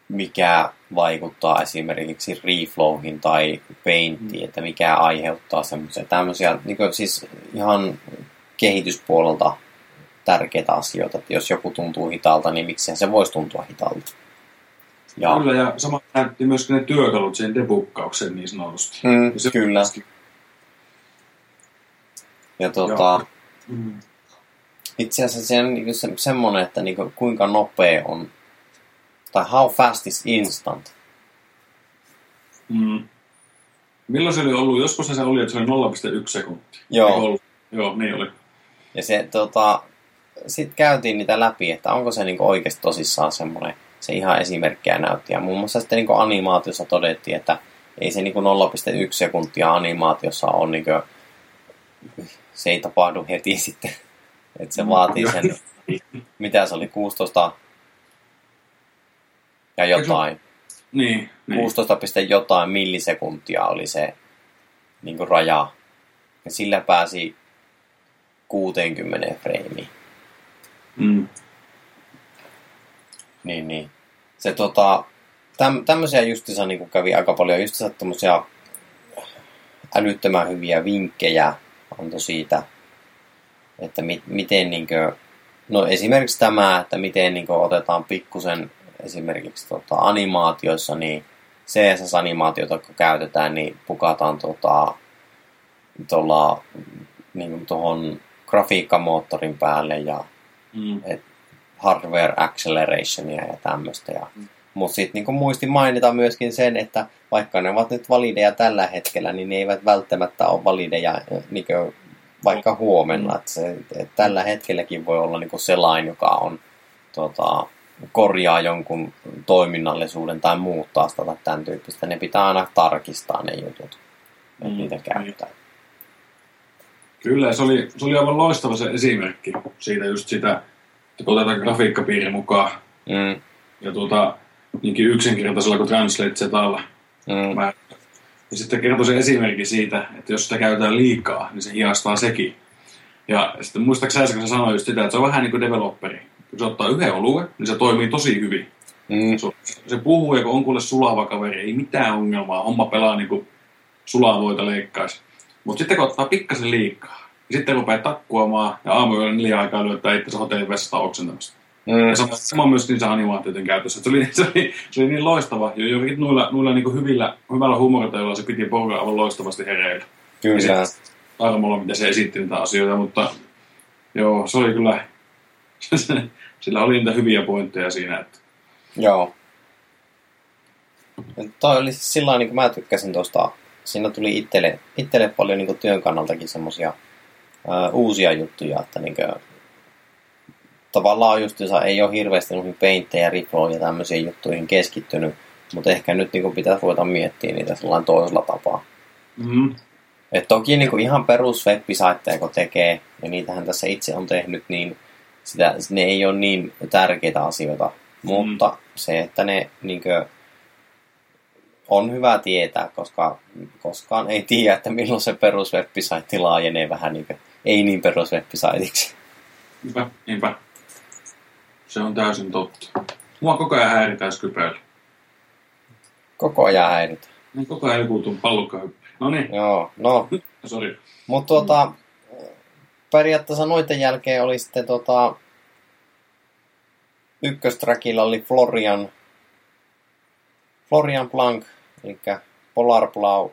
mikä vaikuttaa esimerkiksi reflowhin tai paintiin, että mikä aiheuttaa semmoisia tämmöisiä, niin kuin siis ihan kehityspuolelta tärkeitä asioita, että jos joku tuntuu hitaalta, niin miksei se voisi tuntua hitaalta. Ja kyllä, ja sama näytti myöskin ne työkalut siihen debukkaukseen niin sanotusti. Kyllä. Ja itse asiassa se on niin semmoinen, että niin kuin, kuinka nopea on tai how fast is instant? Milloin se oli ollut? Joskus se oli, että se oli 0,1 sekuntia. Joo, niin oli. Ja se sitten käytiin niitä läpi, että onko se niinku oikeasti tosissaan semmoinen, se ihan esimerkkejä näytti. Ja muun muassa sitten niinku animaatiossa todettiin, että ei se niinku 0,1 sekuntia animaatiossa on niinku, se ei tapahdu heti sitten. Että se vaatii sen, mitä se oli, 16... ja jotain. Niin, 16 jotain millisekuntia oli se niin kuin raja. Ja sillä pääsi 60 freimiin. Niin. Se tämmöisiä justiinsa niin kävi aika paljon. Justiinsa tämmöisiä älyttömän hyviä vinkkejä antoi siitä, että miten niin kuin, no esimerkiksi tämä, että miten niin kuin otetaan pikkusen esimerkiksi animaatioissa, niin CSS-animaatiota, kun käytetään, niin pukataan niin tuohon grafiikkamoottorin päälle ja hardware accelerationia ja tämmöistä. Mutta sitten niin muistin mainita myöskin sen, että vaikka ne ovat nyt valideja tällä hetkellä, niin ne eivät välttämättä ole valideja niin vaikka huomenna. Et tällä hetkelläkin voi olla niin selain, joka on korjaa jonkun toiminnallisuuden tai muuttaa sitä tai tämän tyyppistä. Ne pitää aina tarkistaa ne jutut, että niitä käytetään. Kyllä, se oli aivan loistava se esimerkki siitä just sitä, että otetaan grafiikkapiiri mukaan. Ja niinkin yksinkertaisella kuin Translate Zalla. Ja sitten kertoi se esimerkki siitä, että jos sitä käytetään liikaa, niin se hiastaa sekin. Ja sitten muistaakseni äsken sanoin just sitä, että se on vähän niin kuin developeri. Kun se ottaa yhden oluen, niin se toimii tosi hyvin. Se puhuu, kun on kuule sulava kaveri, ei mitään ongelmaa, homma pelaa niin kuin sulavoita leikkaisi. Mutta sitten kun ottaa pikkasen liikaa, niin sitten rupeaa takkuamaan ja aamuyöllä 4 aikaa lyöttää itse hotellin vessasta oksentamista. Ja sama myös niissä animaatioiden käytössä. Se oli niin loistava, ja juuri noilla niin kuin hyvällä humorilla, jolla se piti porukalla aivan loistavasti hereillä. Kyllä. Armolla, mitä se esitti niitä asioita, mutta joo, se oli kyllä... Sillä oli niitä hyviä pointteja siinä. Että... Joo. Toi oli sillä tavalla, niin kuin mä tykkäsin tuosta. Siinä tuli itselle paljon niin kuin työn kannaltakin semmoisia uusia juttuja, että niin kuin, tavallaan justiinsa ei ole hirveästi noihin painttejä, riploon ja tämmöisiin juttuihin keskittynyt, mutta ehkä nyt niin kuin pitäisi ruveta miettimään niitä sellainen toisella tapaa. Et toki niin kuin ihan perus webbisaitteja, kun tekee, ja niitähän tässä itse on tehnyt, niin ne ei ole niin tärkeitä asioita, mutta se, että ne niin kuin, on hyvä tietää, koska koskaan ei tiedä, että milloin se peruswebsite laajenee vähän niin kuin, ei niin peruswebsiteiksi. Niinpä. Se on täysin totta. Mua koko ajan häiritään Skypellä. Koko ajan häiritään. No, koko ajan kuultuu pallukkahyppiä. No niin. Joo, no. Sori. Mutta periaatteessa noiden jälkeen oli sitten ykkösträkillä oli Florian Blanc, eli Polar Blau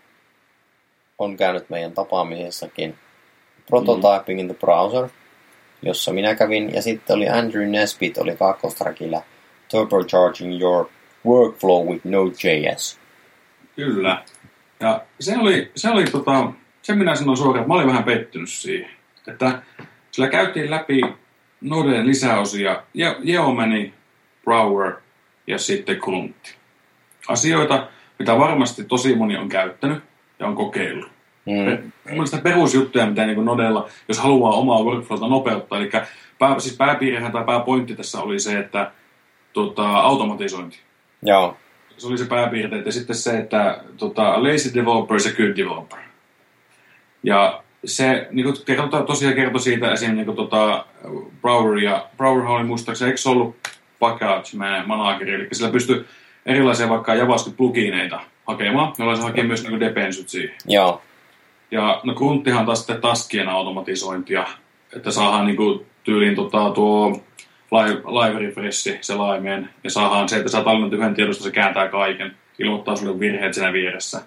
on käynyt meidän tapaamisessakin Prototyping in the Browser, jossa minä kävin, ja sitten oli Andrew Nesbitt, oli kakkostrackillä Turbocharging Your Workflow with Node.js. Kyllä. Ja se minä sanoin suoraan, että mä olin vähän pettynyt siihen. Että sillä käytiin läpi Nodeen lisäosia, Geomani, Bower ja sitten Gruntti. Asioita, mitä varmasti tosi moni on käyttänyt ja on kokeillut. Mielestäni perusjuttuja, mitä niin Nodella, jos haluaa omaa workflowta nopeuttaa, eli pääpiirrehän tai pääpointti tässä oli se, että automatisointi. Joo. Se oli se pääpiirte, ja sitten se, että lazy developer ja good developer. Ja se niin kertoi siitä esimerkiksi Bower, ja Bowerhan oli muistaakseni, eikö se ollut package manageri, eli sillä pystyi erilaisia vaikka JavaScript-plugineita hakemaan, joilla se hakee myös niin depensyt siihen. Joo. Ja no Grunttihan taas sitten taskien automatisointia, että saadaan niinku tyyliin tuo live refreshi, se laimeen, ja saadaan se, että saa tallennut yhden tiedosta, se kääntää kaiken, ilmoittaa sulle virheet siinä vieressä.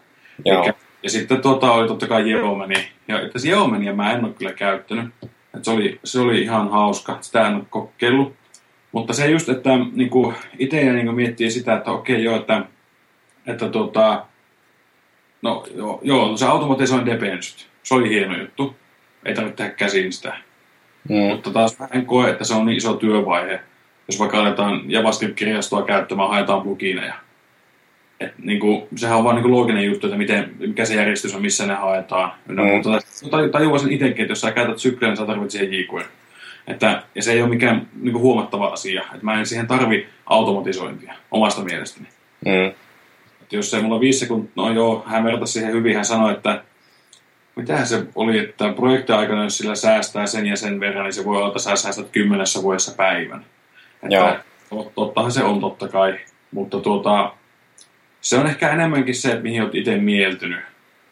Ja sitten oli totta kai Geomani, ja että se Geomania mä en ole kyllä käyttänyt, että se oli ihan hauska, sitä en ole kokeillut, mutta se just, että niinku itse niinku miettii sitä, että se automatisoin depensyt. Se oli hieno juttu. Ei tarvitse tehdä käsin sitä. Mutta taas mä en koe, että se on niin iso työvaihe. Jos vaikka aletaan JavaScript-kirjastoa käyttämään, haetaan plugineja. Niinku, sehän on vaan niinku looginen juttu, että mikä se järjestys on, missä ne haetaan. Mutta tajuaa sen itsekin, että jos sä käytät Skrillex, niin sä tarvitset siihen jQuery. Ja se ei ole mikään niinku huomattava asia. Että mä en siihen tarvi automatisointia omasta mielestäni. Jos se mulla 5 sekuntia, hän vertasi siihen hyvin, hän sanoi, että mitähän se oli, että projektin aikana, jos sillä säästää sen ja sen verran, niin se voi olla, että sä säästät 10 vuodessa päivän. Että tottahan se on totta kai, mutta se on ehkä enemmänkin se, että mihin olet itse mieltynyt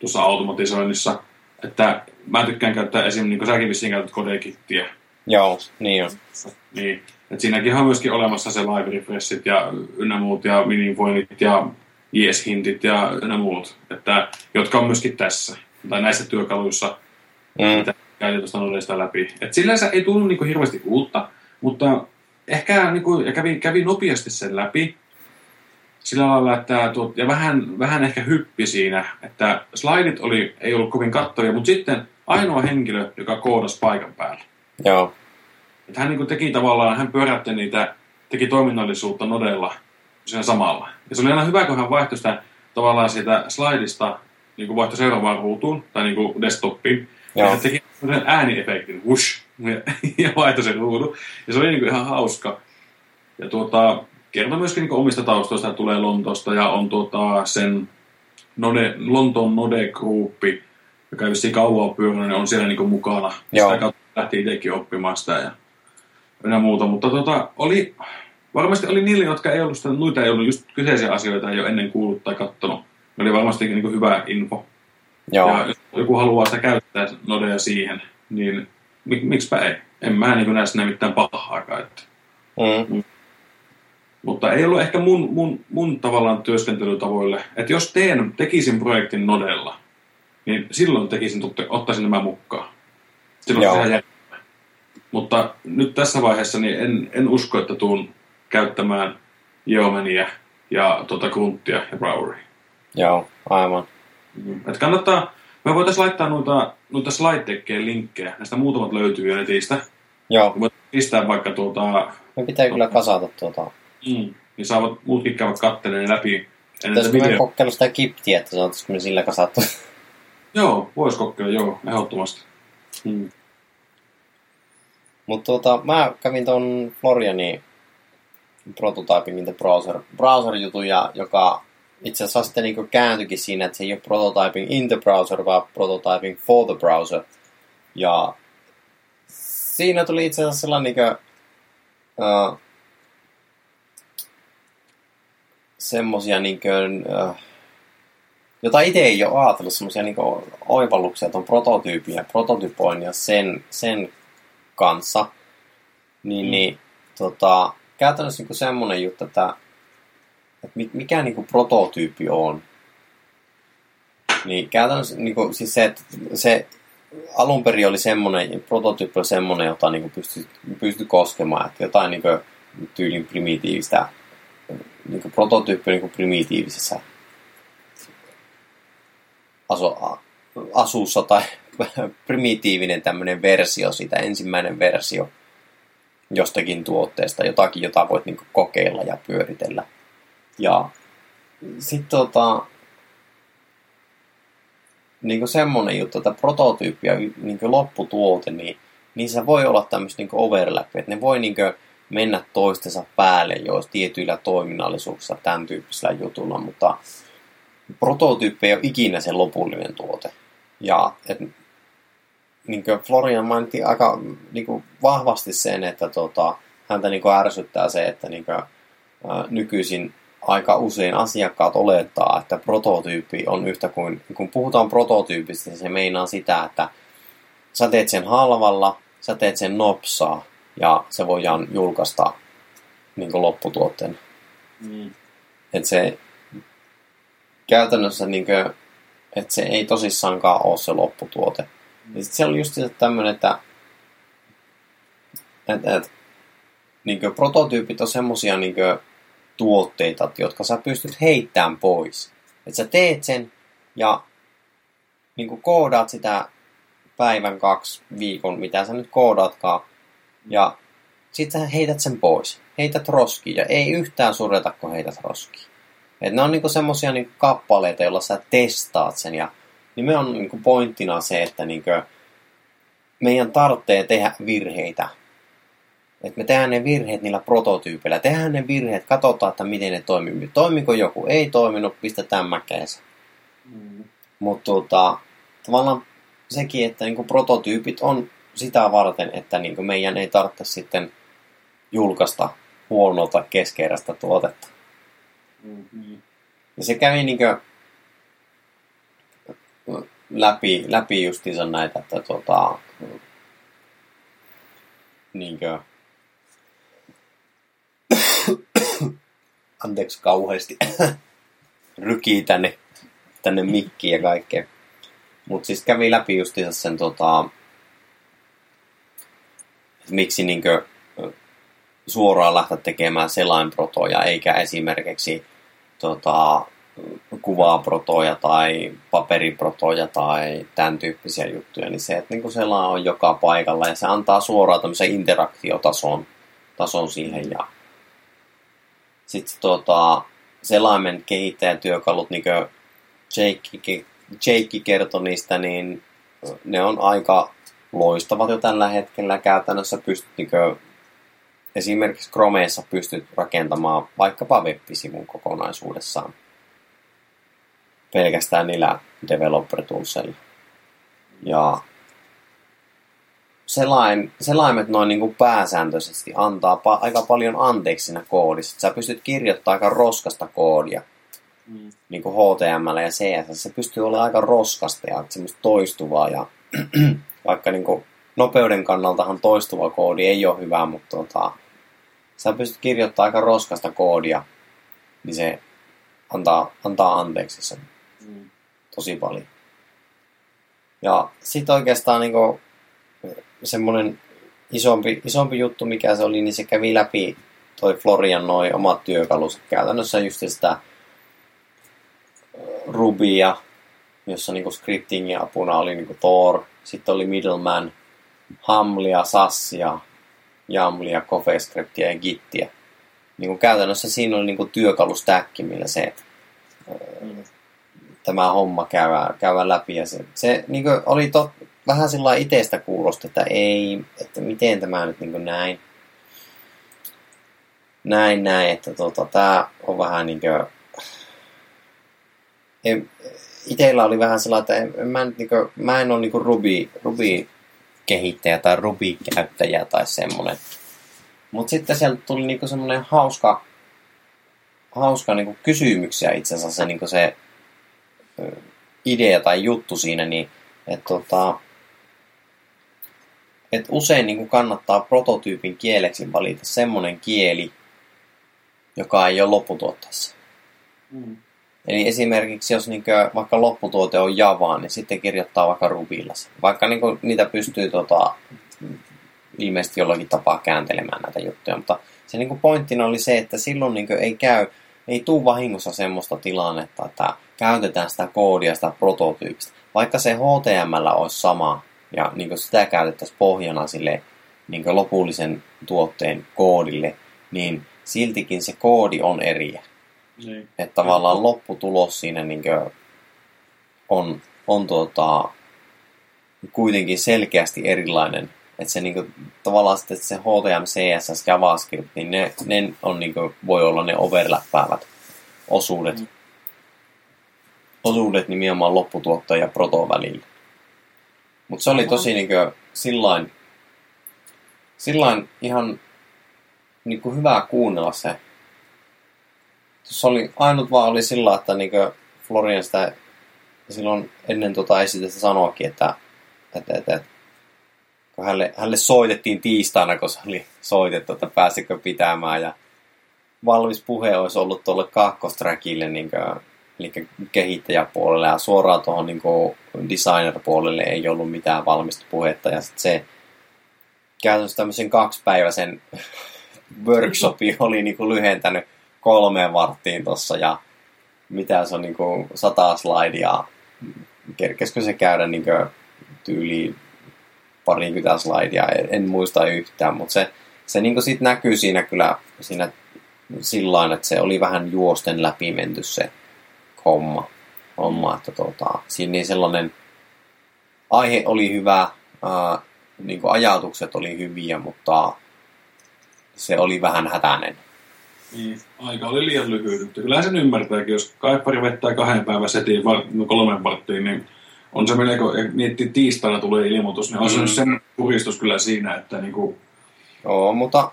tuossa automatisoinnissa, että mä tykkään käyttää esimerkiksi, niin kuin säkin vissiin käytät kodekittiä. Joo, niin on. Niin, että siinäkin on myöskin olemassa se live refreshit ja ynnä muut ja minipointit ja yes-hintit ja ne muut, että, jotka on myöskin tässä, tai näissä työkaluissa, mitä käytetään tuosta Nodesta läpi. Et sillänsä ei tullut niinku hirveästi uutta, mutta ehkä niinku, kävi nopeasti sen läpi sillä lailla, että vähän ehkä hyppi siinä, että slaidit ei ollut kovin kattavia, mutta sitten ainoa henkilö, joka koodasi paikan päällä. Joo. Et hän niinku teki tavallaan, hän pyörätti niitä, teki toiminnallisuutta Nodella, siinä samalla. Ja se oli aina hyvä, kun hän vaihtoi sitä tavallaan siitä slaidista, niin kuin vaihtoi seuraavaan ruutuun, tai niin kuin desktopiin. Ja hän teki sellaisen ääniefektin, wush, ja vaihtoi sen ruudun. Ja se oli niin kuin ihan hauska. Ja kertoi myöskin niin kuin omista taustoista, että tulee Lontoosta, ja on sen Lontoon Node-gruppi, joka ei vissiin kauan pyöränä, niin on siellä niin kuin mukana. Joo. Sitä kautta lähti itsekin oppimaan sitä ja muuta. Mutta oli... Varmasti oli niille, jotka ei ollut sitä, noita ei ollut just kyseisiä asioita, ei ole ennen kuullut tai katsonut. Ne oli varmasti niin kuin hyvä info. Joo. Ja jos joku haluaa sitä käyttää Nodea siihen, niin miksipä ei? En mä niin kuin näe sinne mitään pahaakaan. Mutta ei ollut ehkä mun tavallaan työskentelytavoille. Että jos tekisin projektin Nodella, niin silloin ottaisin nämä mukaan. Silloin se ihan järjestelmä. Mutta nyt tässä vaiheessa niin en usko, että tuun käyttämään Geomania ja Gruntia ja Boweria. Joo, aivan. Et kannattaa, me voitaisiin laittaa noita slide-tekkejä linkkejä, näistä muutamat löytyy jo netistä. Joo. Voitaisiin pistää vaikka me pitää kyllä kasata niin saavat muutkin käyvät kattelemaan läpi. Pitäisikö me kokeilla sitä kiptiä, että saataisiko me sillä kasattu? Joo, voisi kokeilla, ehdottomasti. Mutta mä kävin ton Florianin Prototyping in the browser-jutun, joka itse asiassa sitten niin kääntyikin siinä, että se ei ole Prototyping in the browser, vaan Prototyping for the browser. Ja siinä tuli itse asiassa sellainen semmosia jota itse ei ole ajatellut, semmosia oivalluksia tuon prototyypin ja prototypoin ja sen kanssa. Käytännössä niin semmoinen juttu, että mikä niin kuin prototyyppi on, niin käytännössä niin kuin, siis se, että se alun perin oli semmoinen, prototyyppi oli semmoinen, jota niin kuin pystyi koskemaan, että jotain niin kuin tyylin primitiivistä, niin kuin prototyyppi niin kuin primitiivisessä asussa tai primitiivinen tämmöinen versio siitä, ensimmäinen versio jostakin tuotteesta, jotakin, jota voit niin kuin kokeilla ja pyöritellä. Ja sitten niin kuin semmoinen juttu, että prototyyppi ja niin kuin lopputuote, niin niissä voi olla tämmöistä niin kuin overlap, että ne voi niin kuin mennä toistensa päälle jos tietyillä toiminnallisuuksilla, tämän tyyppisellä jutulla, mutta prototyyppi ei ole ikinä se lopullinen tuote. Ja niin kuin Florian mainittiin aika niin kuin vahvasti sen, että häntä niin kuin ärsyttää se, että niin kuin, nykyisin aika usein asiakkaat olettaa, että prototyyppi on yhtä kuin, kun puhutaan prototyypistä, niin se meinaa sitä, että sä teet sen halvalla, sä teet sen nopsaa ja se voidaan julkaista niin kuin lopputuotteen. Mm. Että se käytännössä, niin kuin, että se ei tosissaankaan ole se lopputuote. Ja sitten se oli just tämmöinen, että niin kuin prototyypit on semmosia niin kuin tuotteita, jotka sä pystyt heittämään pois. Että sä teet sen ja niin kuin koodaat sitä päivän, 2 viikon, mitä sä nyt koodaatkaan. Ja sit sä heität sen pois. Heität roskiin ja ei yhtään sureta, kun heität roskiin. Et ne on niin kuin semmosia niin kuin kappaleita, joilla sä testaat sen. Ja nimenomaan niin kuin pointtina se, että niin kuin meidän tarvitsee tehdä virheitä. Että me tehdään ne virheet niillä prototyypeillä. Tehdään ne virheet, katsotaan, että miten ne toimii. Toimiko joku? Ei toiminut, pistetään mäkeensä. Mm. Mutta tavallaan sekin, että niinku prototyypit on sitä varten, että niinku meidän ei tarvitse sitten julkaista huonoa tai keskeeräistä tuotetta. Mm-hmm. Ja se kävi niinku läpi justiinsa näitä, että niinku anteeksi kauheasti rykii tänne mikkiin ja kaikkeen. Mutta siis kävi läpi justiinsa sen että miksi niinkö suoraan lähteä tekemään selainprotoja eikä esimerkiksi kuvaaprotoja tai paperiprotoja tai tämän tyyppisiä juttuja. Niin se, että niinku selaan on joka paikalla ja se antaa suoraan tämmöisen interaktiotason siihen ja sitten selaimen kehittäjätyökalut, niin kuin Jake kertoi niistä, niin ne on aika loistavat jo tällä hetkellä. Käytännössä pystyt niin kuin, esimerkiksi Chromeessa pystyt rakentamaan vaikkapa web-sivun kokonaisuudessaan pelkästään niillä developer toolsilla. Ja selaimet noin niin kuin pääsääntöisesti antaa aika paljon anteeksi siinä koodissa. Sä pystyt kirjoittamaan aika roskasta koodia. Mm. Niin kuin HTML ja CSS. Se pystyy olemaan aika roskasta ja semmoista toistuvaa. Ja vaikka niin kuin nopeuden kannaltahan toistuva koodi ei ole hyvä, mutta sä pystyt kirjoittamaan aika roskasta koodia. Niin se antaa anteeksi sen tosi paljon. Ja sit oikeastaan niin kuin semmoinen isompi juttu, mikä se oli, niin se kävi läpi toi Florian noi omat työkalut. Käytännössä just sitä Rubya, jossa niinku scriptingin apuna oli niinku Tor, sitten oli Middleman, Hamlia, Sassia, Jamlia, CoffeeScriptia ja Gittiä. Niinku käytännössä siinä oli niinku työkalustäkki, millä se tämä homma käydään läpi. Ja se niinku oli vähän sillä itsestä kuulosta, että ei, että miten tämä nyt niin näin, että tää on vähän niin kuin, itsellä oli vähän sellainen, että mä en ole niin kuin Ruby-kehittäjä tai Ruby-käyttäjä tai semmoinen. Mutta sitten sieltä tuli niin kuin semmoinen hauska niin kuin kysymyksiä itse asiassa se, niin kuin se idea tai juttu siinä, niin että et usein niin kuin kannattaa prototyypin kieleksi valita semmoinen kieli, joka ei ole lopputuotteessa. Mm. Eli esimerkiksi jos niin kuin, vaikka lopputuote on Java, niin sitten kirjoittaa vaikka Rubylla. Vaikka niin kuin, niitä pystyy ilmeisesti jollakin tapaa kääntelemään näitä juttuja, mutta se niin kuin pointtina oli se, että silloin niin kuin, ei tule vahingossa semmoista tilannetta, että käytetään sitä koodia, sitä prototyypistä. Vaikka se HTML olisi sama ja niin kuin sitä käytettäisiin pohjana sille niin kuin lopullisen tuotteen koodille, niin siltikin se koodi on eriä. Niin. Että tavallaan lopputulos siinä niin kuin on kuitenkin selkeästi erilainen. Että se niin kuin, tavallaan sitten se HTML, CSS, JavaScript, niin ne on, niin kuin, voi olla ne overlappaavat osuudet. Mm. Osuudet nimenomaan lopputuotteen ja proton välillä. Mutta se oli tosi niin kuin, sillain ihan niin kuin, hyvä kuunnella se. Se oli, ainut vaan oli sillä, että niin kuin Florian sitä silloin ennen esitystä sanoikin, että kun hänelle soitettiin tiistaina, kun se oli soitettu, että pääsikö pitämään. Ja valmis puhe olisi ollut tuolle kakkostrackille, niin eli kehittäjäpuolelle. Ja suoraan tuohon niin designer-puolelle ei ollut mitään valmista puhetta. Ja sitten se käytännössä tämmöisen 2-päiväisen workshopin oli niin lyhentänyt 3 varttiin tuossa. Ja mitä se on, niin 100 slaidia. Kerkesikö se käydä niin tyyliin 20 slaidia, en muista yhtään, mutta se niinku sit näkyy siinä kyllä sillain, että se oli vähän juosten läpi menty se homma, että siinä niin sellainen aihe oli hyvä, niinku ajatukset oli hyviä, mutta se oli vähän hätäinen. Niin, aika oli liian lyhyt, mutta kyllähän sen ymmärtääkin, jos kaippari vettää 2 päivän setiin 3 varttiin, niin on se melko, kun tiistaina tulee ilmoitus, niin on se sen puristus kyllä siinä, että niinku... Joo, mutta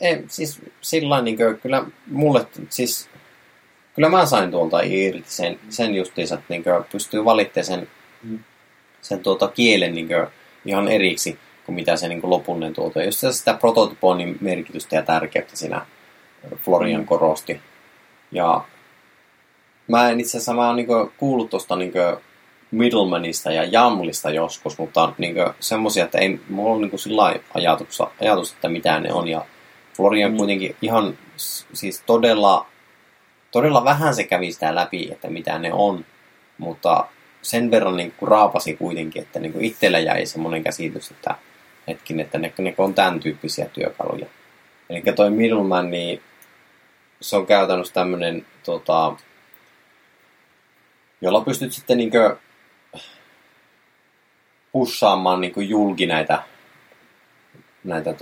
ei, siis sillain niinku, kyllä mulle, siis kyllä mä sain tuolta irti sen justiinsa, että niinku pystyy valittamaan sen kielen niinku ihan eriksi kuin mitä se niinku lopullinen tuote on. Just sitä prototypoinnin merkitystä ja tärkeyttä siinä Florian korosti. Ja mä en itse asiassa, mä oon niinku kuullut tosta niinku Middlemanista ja Jamlista joskus, mutta niin semmoisia, että ei mulla ole niin sillä ajatus, että mitä ne on. Ja Florian kuitenkin ihan siis todella vähän se kävi sitä läpi, että mitä ne on, mutta sen verran niin raapasi kuitenkin, että niin itsellä jäi semmoinen käsitys, että hetkin, että ne on tämän tyyppisiä työkaluja. Eli toi Middleman, niin se on käytännössä tämmöinen, jolla pystyt sitten niin kuin pushaamaan niin kuin julki näitä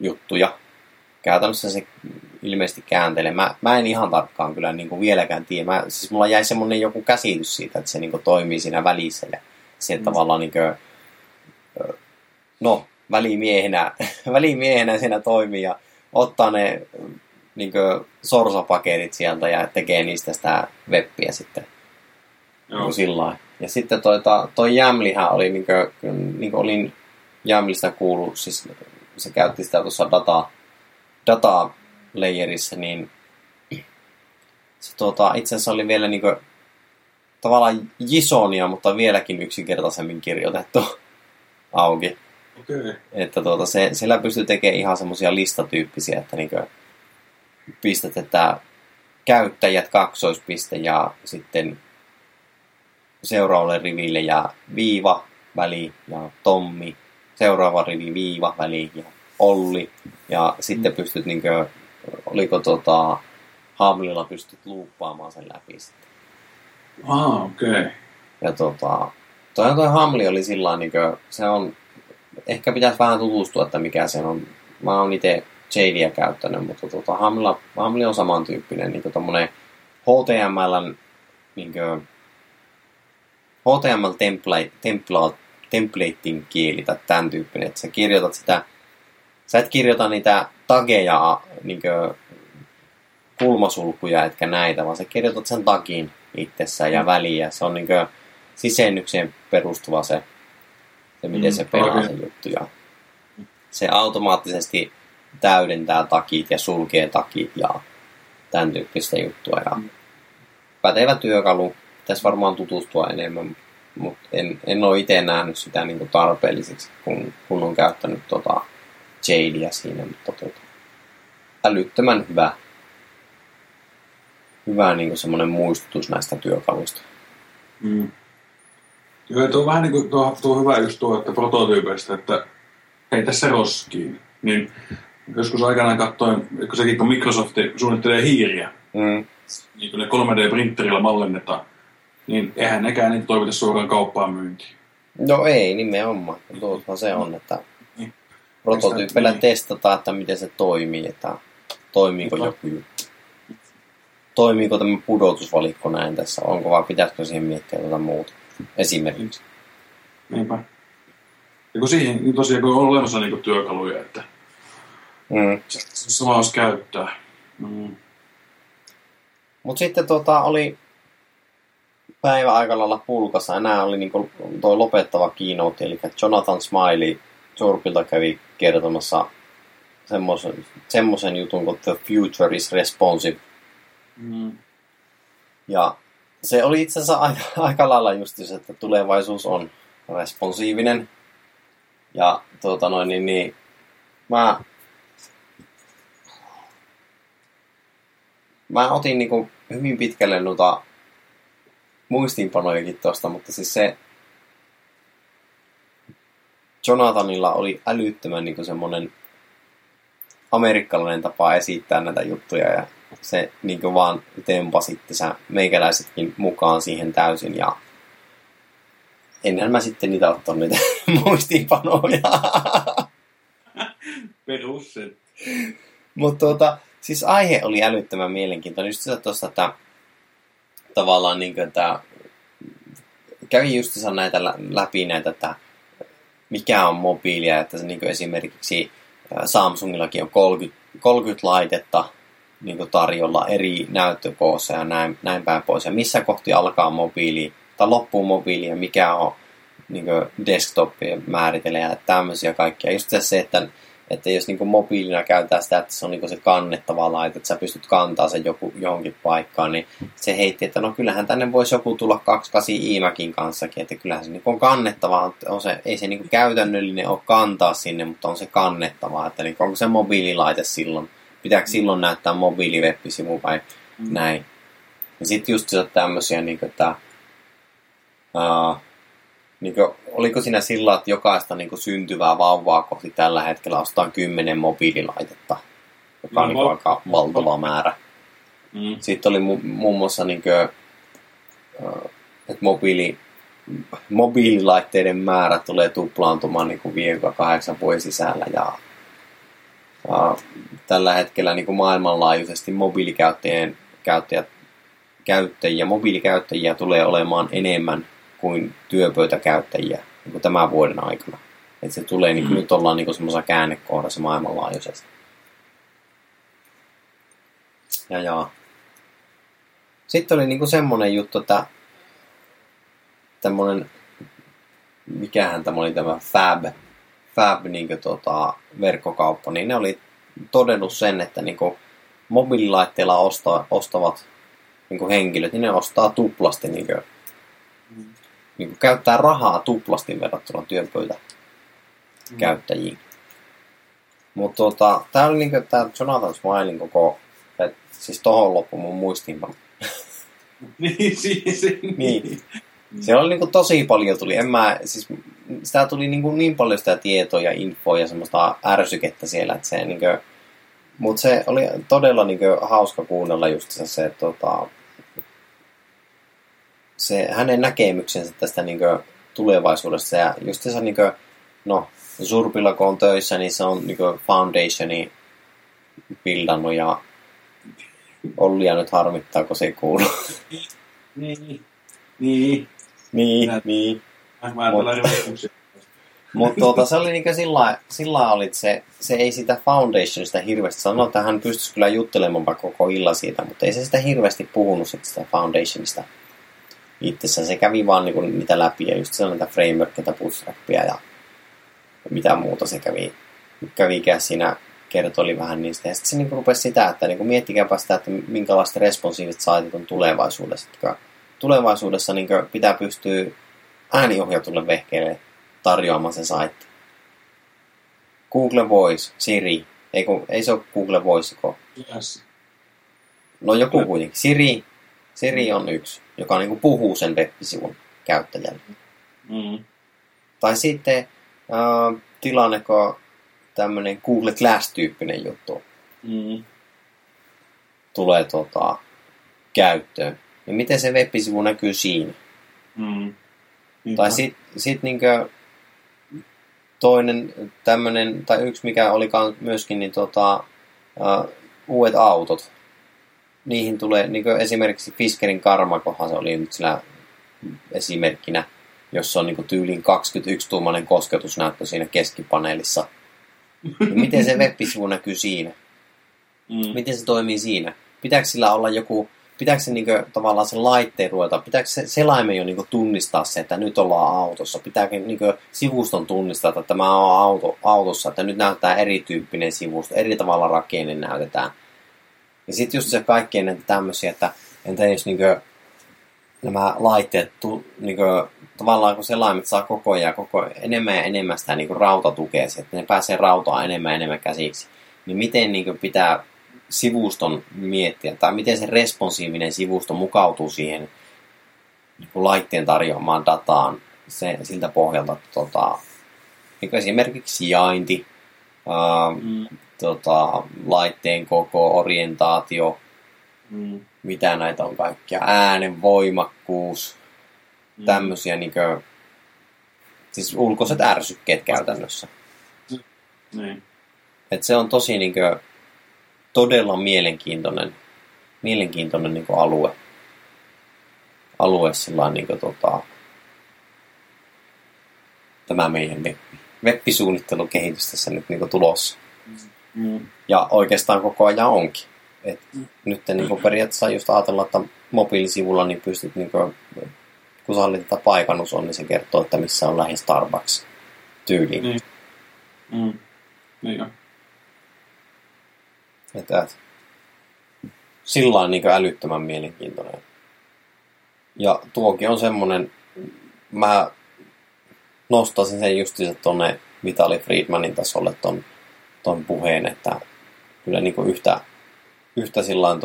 juttuja. Käytännössä se ilmeisesti kääntelee. Mä en ihan tarkkaan kyllä niin kuin vieläkään tiedä. Siis mulla jäi semmoinen joku käsitys siitä, että se niin kuin toimii siinä välissä. Ja se tavallaan niin kuin, välimiehenä siinä toimii ja ottaa ne niin kuin sorsapaketit sieltä ja tekee niistä sitä webbiä sitten. Joo. Sillain. Ja sitten toi Jamlihän oli, niin kuin olin Jamlista kuullut, siis se käytti sitä tuossa data-layerissä, niin se itse asiassa oli vielä niin kuin, tavallaan JSONia, mutta vieläkin yksinkertaisemmin kirjoitettu auki. Okay. Että siellä pystyy tekemään ihan semmoisia listatyyppisiä, että niin kuin, pistät, että käyttäjät 2 ja sitten seuraavalle riville ja viiva väli ja Tommi, seuraava rivi viiva väli ja Olli ja sitten pystyt niinkö, oliko Hamlilla pystyt luuppaamaan sen läpi sitten. Ah, okei. Okay. Ja toi Hamli oli sillain niinkö, se on, ehkä pitäisi vähän tutustua, että mikä se on. Mä oon itse Jadea käyttänyt, mutta Haml on samantyyppinen, niin tommonen HTML niin HTML templating kieli tai tämän tyyppinen, että sä kirjoitat sitä, sä et kirjoita niitä tageja, niin kulmasulkuja etkä näitä, vaan sä kirjoitat sen tagin itsessään ja väliä, se on niin sisennykseen perustuva se miten se pelaa se juttu ja se automaattisesti täydentää takit ja sulkee takit ja tämän tyyppistä juttua. Ja pätevä työkalu, pitäisi varmaan tutustua enemmän, mutta en ole itse nähnyt sitä niinku tarpeelliseksi, kun on käyttänyt Jadea siinä, mutta älyttömän hyvä niinku semmoinen muistutus näistä työkaluista. Mm. Joo, tuo on vähän niin kuin tuo hyvä just tuo, että prototyypeistä, että hei tässä roskiin. Niin joskus aikanaan katsoin, kun sekin kun Microsoft suunnittelee hiiriä, niin kun ne 3D-printterillä mallennetaan, niin eihän nekään niitä toimita suoraan kauppaan myyntiin. No ei, nimenomaan. Tuohan se on, että prototyypillä testataan, että miten se toimii, että toimiiko joku. Toimiiko tämä pudotusvalikko näin tässä, onko vaan pitäisikö siihen miettiä jotain muuta esimerkiksi. Niinpä. Ja kun siihen niin tosiaan kun on olemassa niin kuin työkaluja, että se vaan olisi käyttää. Mm. Mutta sitten oli päivä aikalailla pulkassa, enää oli niin kuin toi lopettava keynote, eli Jonathan Smiley Torpilta kävi kertomassa semmoisen jutun kuin The Future is Responsive. Mm. Ja se oli itse asiassa aika lailla justiinsa, että tulevaisuus on responsiivinen. Ja mä otin niinku hyvin pitkälle noita muistiinpanojakin tuosta, mutta siis se Jonathanilla oli älyttömän niinku semmonen amerikkalainen tapa esittää näitä juttuja ja se niinku vaan tempasitte sä meikäläisetkin mukaan siihen täysin ja enhän mä sitten niitä ottanut niitä muistiinpanoja. Perusset. Mutta siis aihe oli älyttömän mielenkiintoinen. Just sitä tuosta, että tavallaan niinku, että kävin just näitä läpi näitä, että mikä on mobiilia, että se niinku esimerkiksi Samsungillakin on 30 laitetta niinku tarjolla eri näyttökoossa ja näin päin pois. Ja missä kohti alkaa mobiili tai loppuu mobiili ja mikä on niin desktopin määritelejä ja tämmöisiä kaikkia. Just se, että jos niin mobiilina käytetään sitä, että se on niin se kannettava laite, että sä pystyt kantaa sen johonkin paikkaan, niin se heitti, että no kyllähän tänne voisi joku tulla 28 iimäkin kanssakin, että kyllähän se niin on kannettavaa, ei se niin käytännöllinen ole kantaa sinne, mutta on se kannettavaa, että niin onko se mobiililaite silloin, pitääkö silloin näyttää mobiiliweb-sivu vai näin. Ja sitten just se tämmöisiä, niin että oliko siinä sillä, että jokaista syntyvää vauvaa kohti tällä hetkellä ostetaan 10 mobiililaitetta, joka on aika valtava määrä. Mm. Sitten oli muun muassa, että mobiililaitteiden määrä tulee tuplaantumaan 5-8 vuoden sisällä. Ja tällä hetkellä maailmanlaajuisesti mobiilikäyttäjiä tulee olemaan enemmän kuin työpöytäkäyttäjiä niin tämän vuoden aikana. Et se tulee, niin nyt ollaan niin semmoisessa käännekohdassa maailmanlaajuisesti. Sitten oli niin semmoinen juttu, että mikähän tämä oli tämä Fab niin verkkokauppa, niin ne oli todennut sen, että niin mobiililaitteilla ostavat niin henkilöt, niin ne ostaa tuplasti niin käyttää rahaa tuplasti verrattuna työpöytäkäyttäjiin. Mutta tää oli tää Jonathan Smileyn siis tohon loppu mun muistiinpano. Niin. Se oli tosi paljon tuli. Sitä tuli niin paljon sitä tietoa ja infoa ja semmoista ärsykettä siellä, että se mutta se oli todella hauska kuunnella just se se hänen näkemyksensä tästä tulevaisuudesta ja just se Zurpilla kun on töissä, niin se on Foundationi bildannut ja Ollia nyt harmittaa, kun se ei kuulu. Niin. Mutta se oli sillä oli, että se ei sitä Foundationista hirveästi sanoa, että hän pystyisi kyllä juttelemaan vaikka koko illan siitä, mutta ei se sitä hirveästi puhunut sitä Foundationista. Itsessään se kävi vaan niitä läpi ja just sellainen frameworkkeja, bootstrappia ja mitä muuta se kävi siinä kertoi vähän niistä. Ja sitten se niinku rupesi sitä, että niinku miettikääpä sitä, että minkälaista responsiiviset saitit on tulevaisuudessa. Tulevaisuudessa niinku pitää pystyä ääniohjautulle vehkeelle tarjoamaan se saitti. Google Voice, Siri. Ei se ole Google Voice. Yes. No joku kuitenkin. Siri on yksi, joka niinku puhuu sen web-sivun käyttäjälle. Mm. Tai sitten tilanne, kun tämmöinen Google Glass-tyyppinen juttu tulee käyttöön. Ja miten se web-sivu näkyy siinä? Mm. Tai sit niinku toinen tämmöinen, tai yksi mikä oli myöskin, niin uudet autot. Niihin tulee niin esimerkiksi Fiskerin karma, kohan se oli nyt sillä esimerkkinä, jossa on niin tyylin 21-tuumainen kosketusnäyttö siinä keskipaneelissa. Niin miten se web-sivu näkyy siinä? Miten se toimii siinä? Pitääkö sillä olla joku, pitääkö se niin tavallaan sen laitteen ruveta, pitääkö se selaimen jo niin tunnistaa se, että nyt ollaan autossa? Pitääkö niin sivuston tunnistaa, että tämä on autossa, että nyt näyttää erityyppinen sivusto, eri tavalla rakenne näytetään. Ja sitten just se kaikkien näitä tämmöisiä, että entä jos niinkö nämä laitteet, niinkö, tavallaan kun selaimet saa koko ajan enemmän ja enemmän sitä niinku rautatukea, että ne pääsee rautaan enemmän ja enemmän käsiksi, niin miten niinkö pitää sivuston miettiä, tai miten se responsiivinen sivusto mukautuu siihen niinku laitteen tarjoamaan dataan siltä pohjalta, että niinku esimerkiksi sijainti, laitteen koko, orientaatio, mitä näitä on kaikkia, äänen voimakkuus, tämmöisiä niinkö, siis ulkoiset ärsykkeet käytännössä. Et se on tosi niinkö todella mielenkiintoinen niinkö alue sillain niinkö tämä meidän web-suunnittelun kehitys tässä nyt niinkö tulossa. Ja oikeastaan koko ajan onkin. Et nyt niinku periaatteessa just ajatella, että mobiilisivulla niin pystyt, niinku, kun sallitetaan tätä paikannus on, niin se kertoo, että missä on lähin Starbucks tyyliin. Sillä on niinku älyttömän mielenkiintoinen. Ja tuokin on semmoinen, mä nostaisin sen justiinsa tuonne Vitalik Friedmanin tasolle tuon puheen, että kyllä niinku yhtä sillain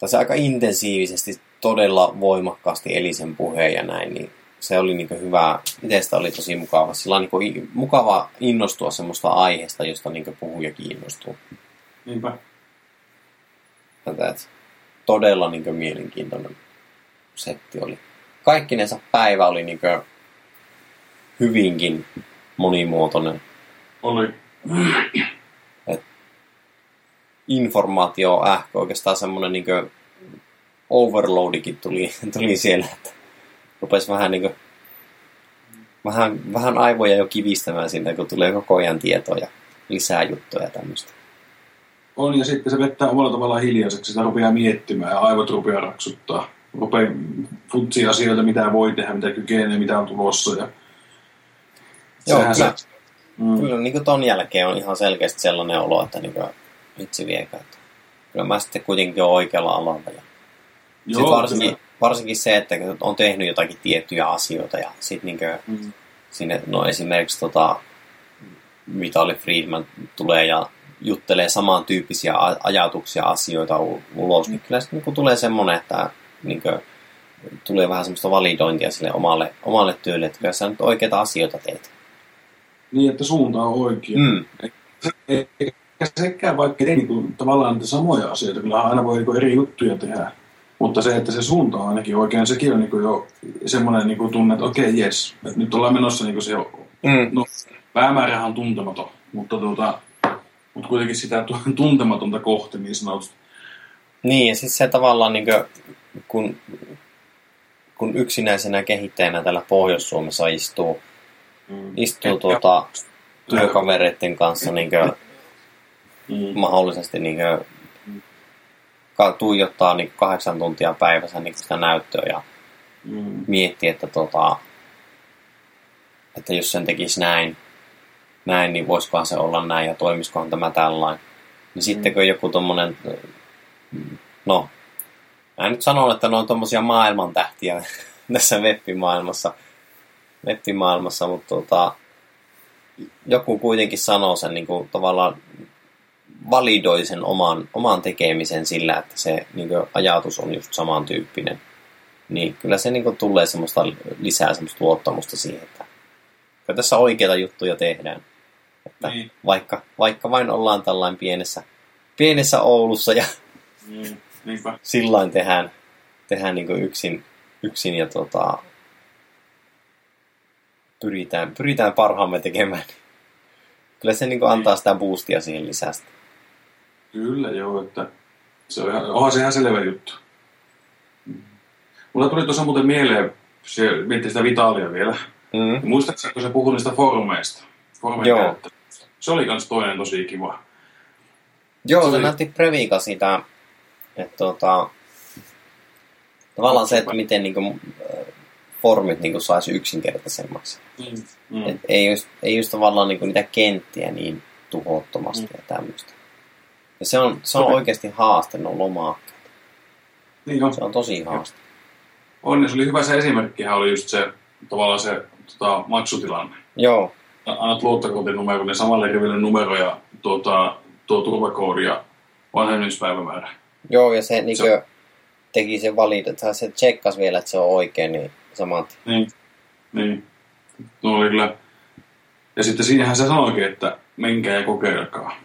tässä aika intensiivisesti todella voimakkaasti eli sen puheen ja näin, niin se oli niinku hyvä, itsestä oli tosi mukava, sillä niinku mukava innostua semmoista aiheesta, josta niinku puhuja kiinnostuu. Niinpä. Tätä, todella niinku mielenkiintoinen setti oli. Kaikkinensa päivä oli niinku hyvinkin monimuotoinen. Oli. Informaatio ähkö, oikeastaan semmoinen niin overloadikin tuli siellä, että rupesi vähän, niin kuin, vähän aivoja jo kivistämään siitä, kun tulee koko ajan tietoja, lisää juttuja ja tämmöistä. On, ja sitten se vettää omalla tavallaan hiljaiseksi, sitä rupeaa miettimään ja aivot rupeaa raksuttaa. Rupeaa funtsia asioita, mitä voi tehdä, mitä kykenee, mitä on tulossa. Ja sehän se... Kyllä niin ton jälkeen on ihan selkeästi sellainen olo, että niin vitsi viekään. Kyllä mä sitten kuitenkin olen oikealla alalla. Varsinkin se, että on tehnyt jotakin tiettyjä asioita. Ja sit niin sinne, no esimerkiksi Vitalik Friedman tulee ja juttelee samantyyppisiä ajatuksia, asioita ulos. Niin kyllä sitten niin tulee semmoinen, että niin kuin, tulee vähän semmoista validointia sille omalle työlle. Että kyllä sä nyt oikeita asioita teet. Niin, että suunta on oikea. Eikä sekään, vaikka ei niin tavallaan niitä samoja asioita, kyllä aina voi niin eri juttuja tehdä. Mutta se, että se suunta on ainakin oikein, sekin on niin jo semmoinen niin tunne, että okei, jes, nyt ollaan menossa niin se jo... No, päämäärähän on tuntematon, mutta, mutta kuitenkin sitä tuntematonta kohti niin sanotusti. Niin, ja siis se tavallaan, niin kuin, kun yksinäisenä kehittäjänä täällä Pohjois-Suomessa istuu työkavereiden kanssa niinkö mahdollisesti niinkö tuijottaa niinku 8 tuntia päivässä niinku sitä näyttöä ja miettii, että jos sen tekisi näin näin, niin voisikohan se olla näin ja toimisikohan tämä tällainen. Niin sitten kun joku tommonen, no, mä nyt sanon, että ne on tommosia maailmantähtiä tässä web-maailmassa, mutta joku kuitenkin sanoo sen niin kuin, tavallaan validoi sen oman tekemisen sillä, että se niin kuin, ajatus on just samantyyppinen. Niin kyllä se niin kuin, tulee semmoista lisää semmoista luottamusta siihen, että tässä oikeita juttuja tehdään. Että niin. Vaikka vain ollaan tällainen pienessä Oulussa ja niin, sillain tehdään niin kuin yksin ja pyritään parhaamme tekemään. Kyllä se niin kuin antaa sitä boostia siihen lisästä. Kyllä joo, että se on ihan selvä juttu. Mulla tuli tuossa muuten mieleen, miettii sitä Vitalia vielä. Mm-hmm. Muistaakseni, kun sä puhuit niistä formeista. Joo. Se oli kans toinen tosi kiva. Joo, se näytti Previika sitä, että tavallaan se, että miten niinku formit niinku saisi yksinkertaisemmaksi. Et ei just tavallaan niinku niitä kenttiä niin tuhottomasti ja tämmöistä. Ja se on oikeasti haaste, no lomakkeet. Niin on. Se on tosi haaste. On, se oli hyvä se esimerkkihän oli just se tavallaan se maksutilanne. Joo. Annat luottokortinumero, samalle riville numero ja tuo turvakoodi ja vanhemmuuspäivämäärä. Joo, ja se niinkö teki sen valita, että se tsekkasi vielä, että se on oikein, niin samat. Niin. Tuo oli kyllä. Ja sitten siinähän se sanoikin, että menkää ja kokeilkaa.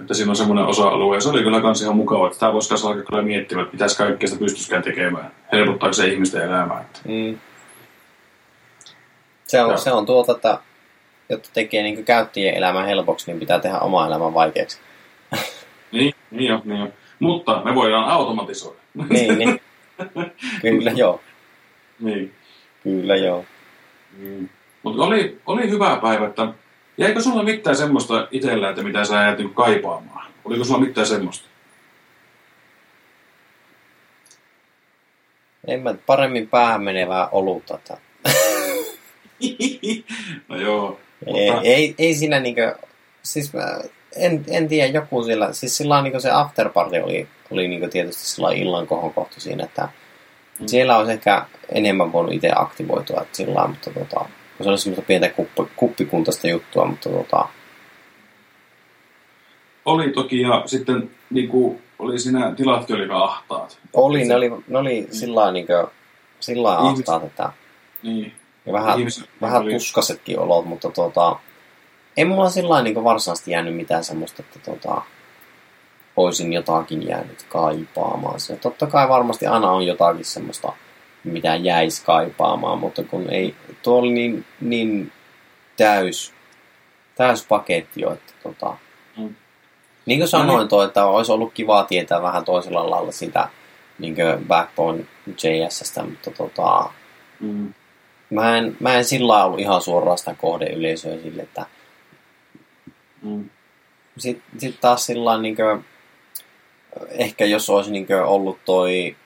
Että siinä on semmoinen osa-alue, ja se oli kyllä kans ihan mukava, että tää voisi kanssa alkaa kyllä miettimään, että pitäisi kaikkea sitä pystyisikään tekemään, helpottaako se ihmisten elämää. Se on että jotta tekee niin käyttäjien elämän helpoksi, niin pitää tehdä oma elämän vaikeaksi. Niin on. Mutta me voidaan automatisoida. Niin. Kyllä joo. Niin. Mutta oli hyvä päivä, että jäikö sulla mitään semmoista itsellä, että mitä sä jäät kaipaamaan? Oliko sulla mitään semmoista? En mä paremmin päähän menevää olutta. No joo. Mutta... Ei siinä niinkö... Siis mä en tiedä joku siellä... Siis sillä niinkö se afterparty oli niinkö tietysti sillä illan kohonkohtu siinä, että... Siellä olisi ehkä enemmän voinut itse aktivoitua, että sillä mutta se oli semmoista pientä kuppikuntaista juttua, mutta Oli toki ja sitten niinku... Oli siinä tilatkin oli ahtaat. Oli, ne oli sillä niinkö... Sillä ahtaat, että... Niin. Ja vähän tuskasetkin olot, mutta en mulla sillain niin varsinaisesti jäänyt mitään semmoista, että olisin jotakin jäänyt kaipaamaan. Se, totta kai varmasti aina on jotakin semmoista, mitä jäisi kaipaamaan, mutta kun ei, tuo oli niin täys paketti jo, että niin kuin sanoin että olisi ollut kivaa tietää vähän toisella lailla sitä niin kuin Backbone.js:stä, mutta Mä en sillä ollut ihan suoraan sitä kohdeyleisöä sille, että... Sitten taas sillä niinkö... Ehkä jos olisi niinkö ollut toi...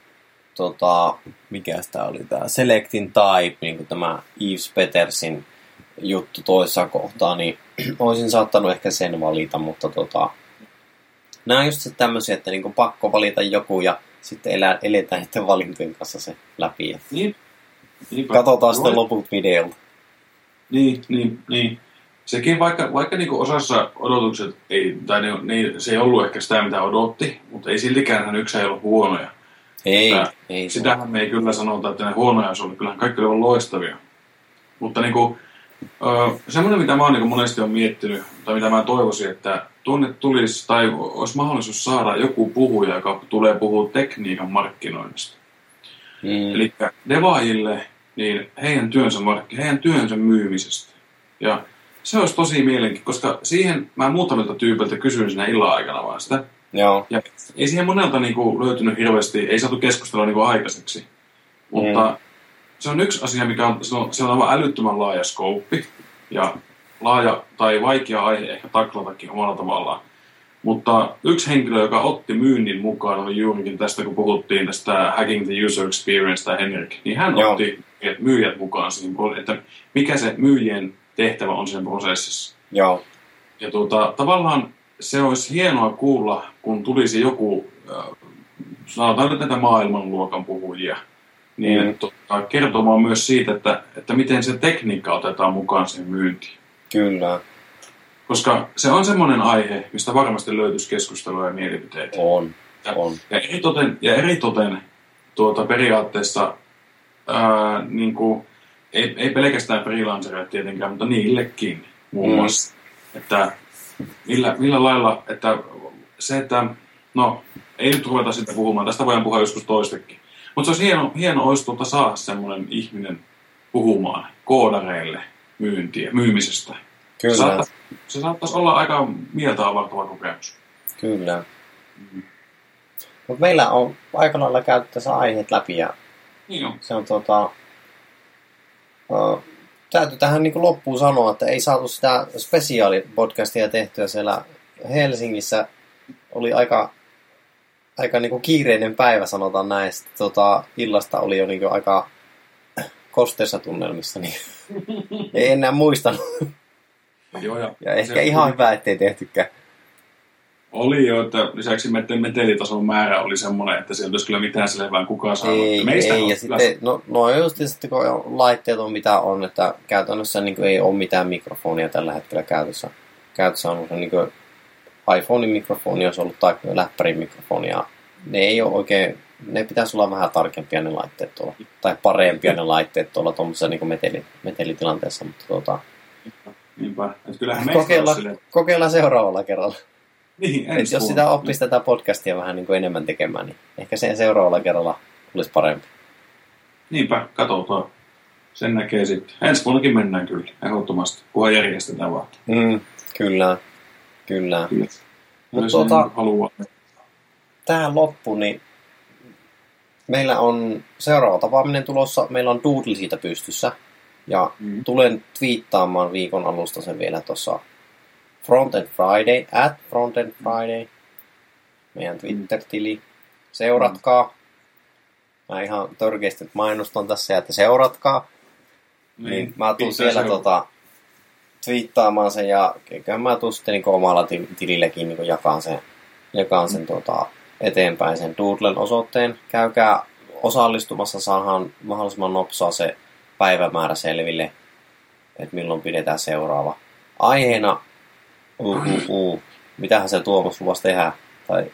Mikä sitä oli tää? Selectin type, niinku tämä Yves Petersin juttu toisessa kohtaa, niin olisin saattanut ehkä sen valita, mutta Nää on just se tämmösiä, että niinku pakko valita joku ja sitten eletään niiden valintojen kanssa se läpi. Niinpä. Katsotaan sitten loput videolta. Niin. Sekin vaikka niinku osassa odotukset ei, tai se ei ollut ehkä sitä, mitä odotti, mutta ei siltikään yksi ei ollut huonoja. Ei. Sitähän me ei kyllä sanota, että ne huonoja olisi ollut. Kyllähän kaikki on loistavia. Mutta niinku, semmoinen, mitä mä oon niinku monesti on miettinyt, tai mitä mä toivoisin, että tuonne tulisi, tai olisi mahdollisuus saada joku puhuja, joka tulee puhua tekniikan markkinoinnista. Eli devaajille, niin heidän työnsä myymisestä. Ja se olisi tosi mielenkiintoista, koska siihen mä muutamilta tyypiltä kysyin siinä illan aikana vaan sitä. Joo. Ja ei siihen monelta niinku löytynyt hirveästi, ei saatu keskustella niinku aikaiseksi. Mutta se on yksi asia, mikä on, se on aivan älyttömän laaja skouppi. Ja laaja tai vaikea aihe ehkä taklatakin omalla tavallaan. Mutta yksi henkilö, joka otti myynnin mukaan, oli juurikin tästä, kun puhuttiin tästä Hacking the User Experience, tai Henrik, niin hän otti myyjät mukaan siihen, että mikä se myyjien tehtävä on sen prosessissa. Joo. Ja tavallaan se olisi hienoa kuulla, kun tulisi joku, sanotaan tätä maailmanluokan puhujia, niin kertomaan myös siitä, että miten se tekniikka otetaan mukaan sen myyntiin. Kyllä. Koska se on semmoinen aihe, mistä varmasti löytyisi keskustelua ja mielipiteitä. On. Ja eritoten periaatteessa ei pelkästään freelancereille tietenkään, mutta niillekin muun muassa. Että millä lailla, että se, että ei nyt ruveta sitä puhumaan, tästä voidaan puhua joskus toistekin. Mutta se olisi hieno olisi saada semmoinen ihminen puhumaan koodareille myymisestä. Kyllä. Se saattaisi olla aika mieltä avartava kokemus. Kyllä. Mutta meillä on aika lailla käyty tässä aiheet läpi ja se on täytyy tähän niin kuin loppuun sanoa, että ei saatu sitä spesiaalipodcastia tehtyä siellä Helsingissä. Oli aika niin kuin kiireinen päivä, sanotaan näin. Sitten, illasta oli jo niin kuin aika kosteissa tunnelmissa, niin ei enää muistanut. Joo, ja ehkä ihan hyvä, ettei tehtykään. Oli jo, että lisäksi metelitason määrä oli semmoinen, että sieltä olisi kyllä mitään selvää kukaan saanut. Ei ja sitten, just kun laitteet on mitä on, että käytännössä niin ei ole mitään mikrofonia tällä hetkellä käytössä. Käytössä on niin iPhonein mikrofoni, olisi ollut tai läppärin mikrofonia. Ne ei ole oikein, ne pitäisi olla vähän tarkempia ne laitteet tuolla, tai parempia ne laitteet tuolla tuollaisessa niin metelitilanteessa, mutta Niinpä, että kyllähän meistä kokeillaan seuraavalla kerralla. Niin, et jos sitä oppisi tätä podcastia vähän niin kuin enemmän tekemään, niin ehkä sen seuraavalla kerralla olisi parempi. Niinpä, katsotaan. Sen näkee sitten. Ensi vuonnakin mennään kyllä, ehdottomasti, kunhan järjestetään vaan. Kyllä. Mutta tähän loppuun, niin meillä on seuraava tapaaminen tulossa. Meillä on Doodle siitä pystyssä. Ja tulen twiittaamaan viikon alusta sen vielä tuossa Frontend Friday, @FrontendFriday, meidän Twitter-tili. Seuratkaa. Mä ihan törkeästi mainostan tässä, että seuratkaa. Niin, mä tuun siellä twiittaamaan sen ja eiköhän mä tuun sitten niin omalla tililläkin niin jakaan sen eteenpäin sen Doodlen osoitteen. Käykää osallistumassa, saadaan mahdollisimman nopsaa se päivämäärä selville, että milloin pidetään seuraava. Aiheena, mitähän se Tuomas luvasi tehdä? Tai...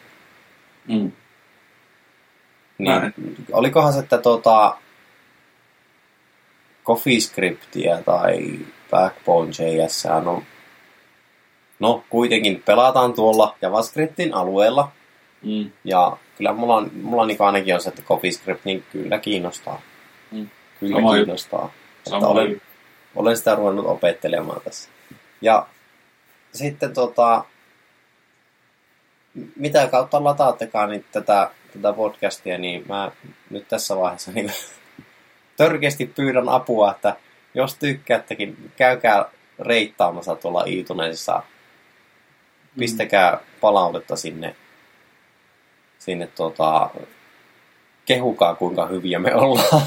Niin, olikohan se, että CoffeeScriptia tai Backbone.js, no kuitenkin pelataan tuolla JavaScriptin alueella. Ja kyllä mulla niin ainakin on se, että CoffeeScript niin kyllä kiinnostaa. Kyllä kiinnostaa. Että olen sitä ruvennut opettelemaan tässä. Ja sitten mitä kautta lataattekaan niin tätä podcastia, niin mä nyt tässä vaiheessa niin törkeästi pyydän apua, että jos tykkäättekin, käykää reittaamassa tuolla iTunesissa. Pistäkää palautetta sinne kehukaa kuinka hyviä me ollaan.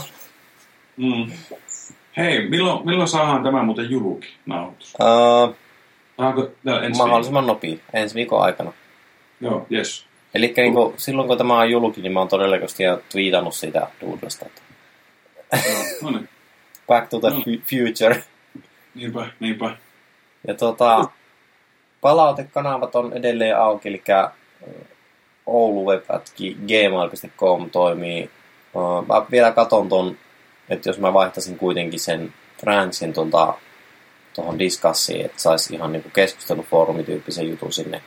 Hei, milloin saadaan tämä muuten julki nauhoitus? Mahdollisimman nopea, ensi viikon aikana. Joo, jes. Eli niin silloin kun tämä on julki, niin mä oon todennäköisesti jo twiitannut sitä Doodlesta. No niin. Back to the future. Niinpä. Ja palautekanavat on edelleen auki, eli ouluweb@gmail.com toimii. Mä vielä katon ton, että jos mä vaihtasin kuitenkin sen Francin tuohon diskassiin, että saisi ihan niinku keskustelufoorumityyppisen jutun sinne.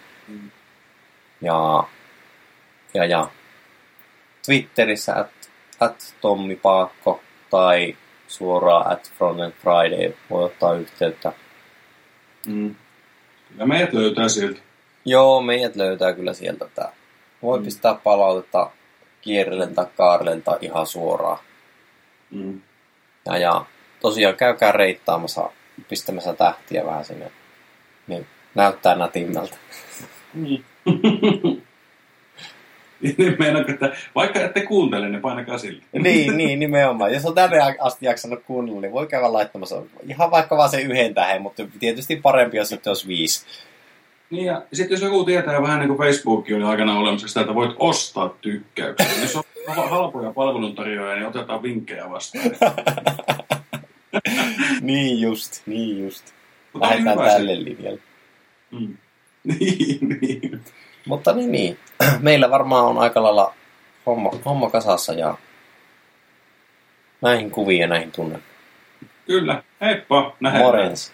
Ja Twitterissä at Tommi Paakko tai suoraan @FrontendFriday voi ottaa yhteyttä. Ja meidät löytää sieltä. Joo, meidät löytää kyllä sieltä. Voi pistää palautetta kierrellen tai kaarellen tai ihan suoraan. Ja tosiaan käykää reittaamassa, pistämässä tähtiä vähän sinne, niin näyttää nätimmältä. Vaikka ette kuuntele, niin painakaa sille. Niin, nimenomaan. Jos on tänne asti jaksanut kuunnella, niin voi käydä laittamassa ihan vaikka vaan se yhden tähän, mutta tietysti parempi, jos nyt olisi 5. Niin ja sitten jos joku tietää vähän niin kuin Facebookin oli aikanaan olemassa sitä, että voit ostaa tykkäyksiä. Jos on halpoja palveluntarjoajia, niin otetaan vinkkejä vastaan. Niin just. Lähdetään tälle linjalle. Mm. Niin. Mutta niin. Meillä varmaan on aika lailla homma kasassa ja näihin kuviin ja näihin tunnelmiin. Kyllä. Heippa. Nähdään. Morjens.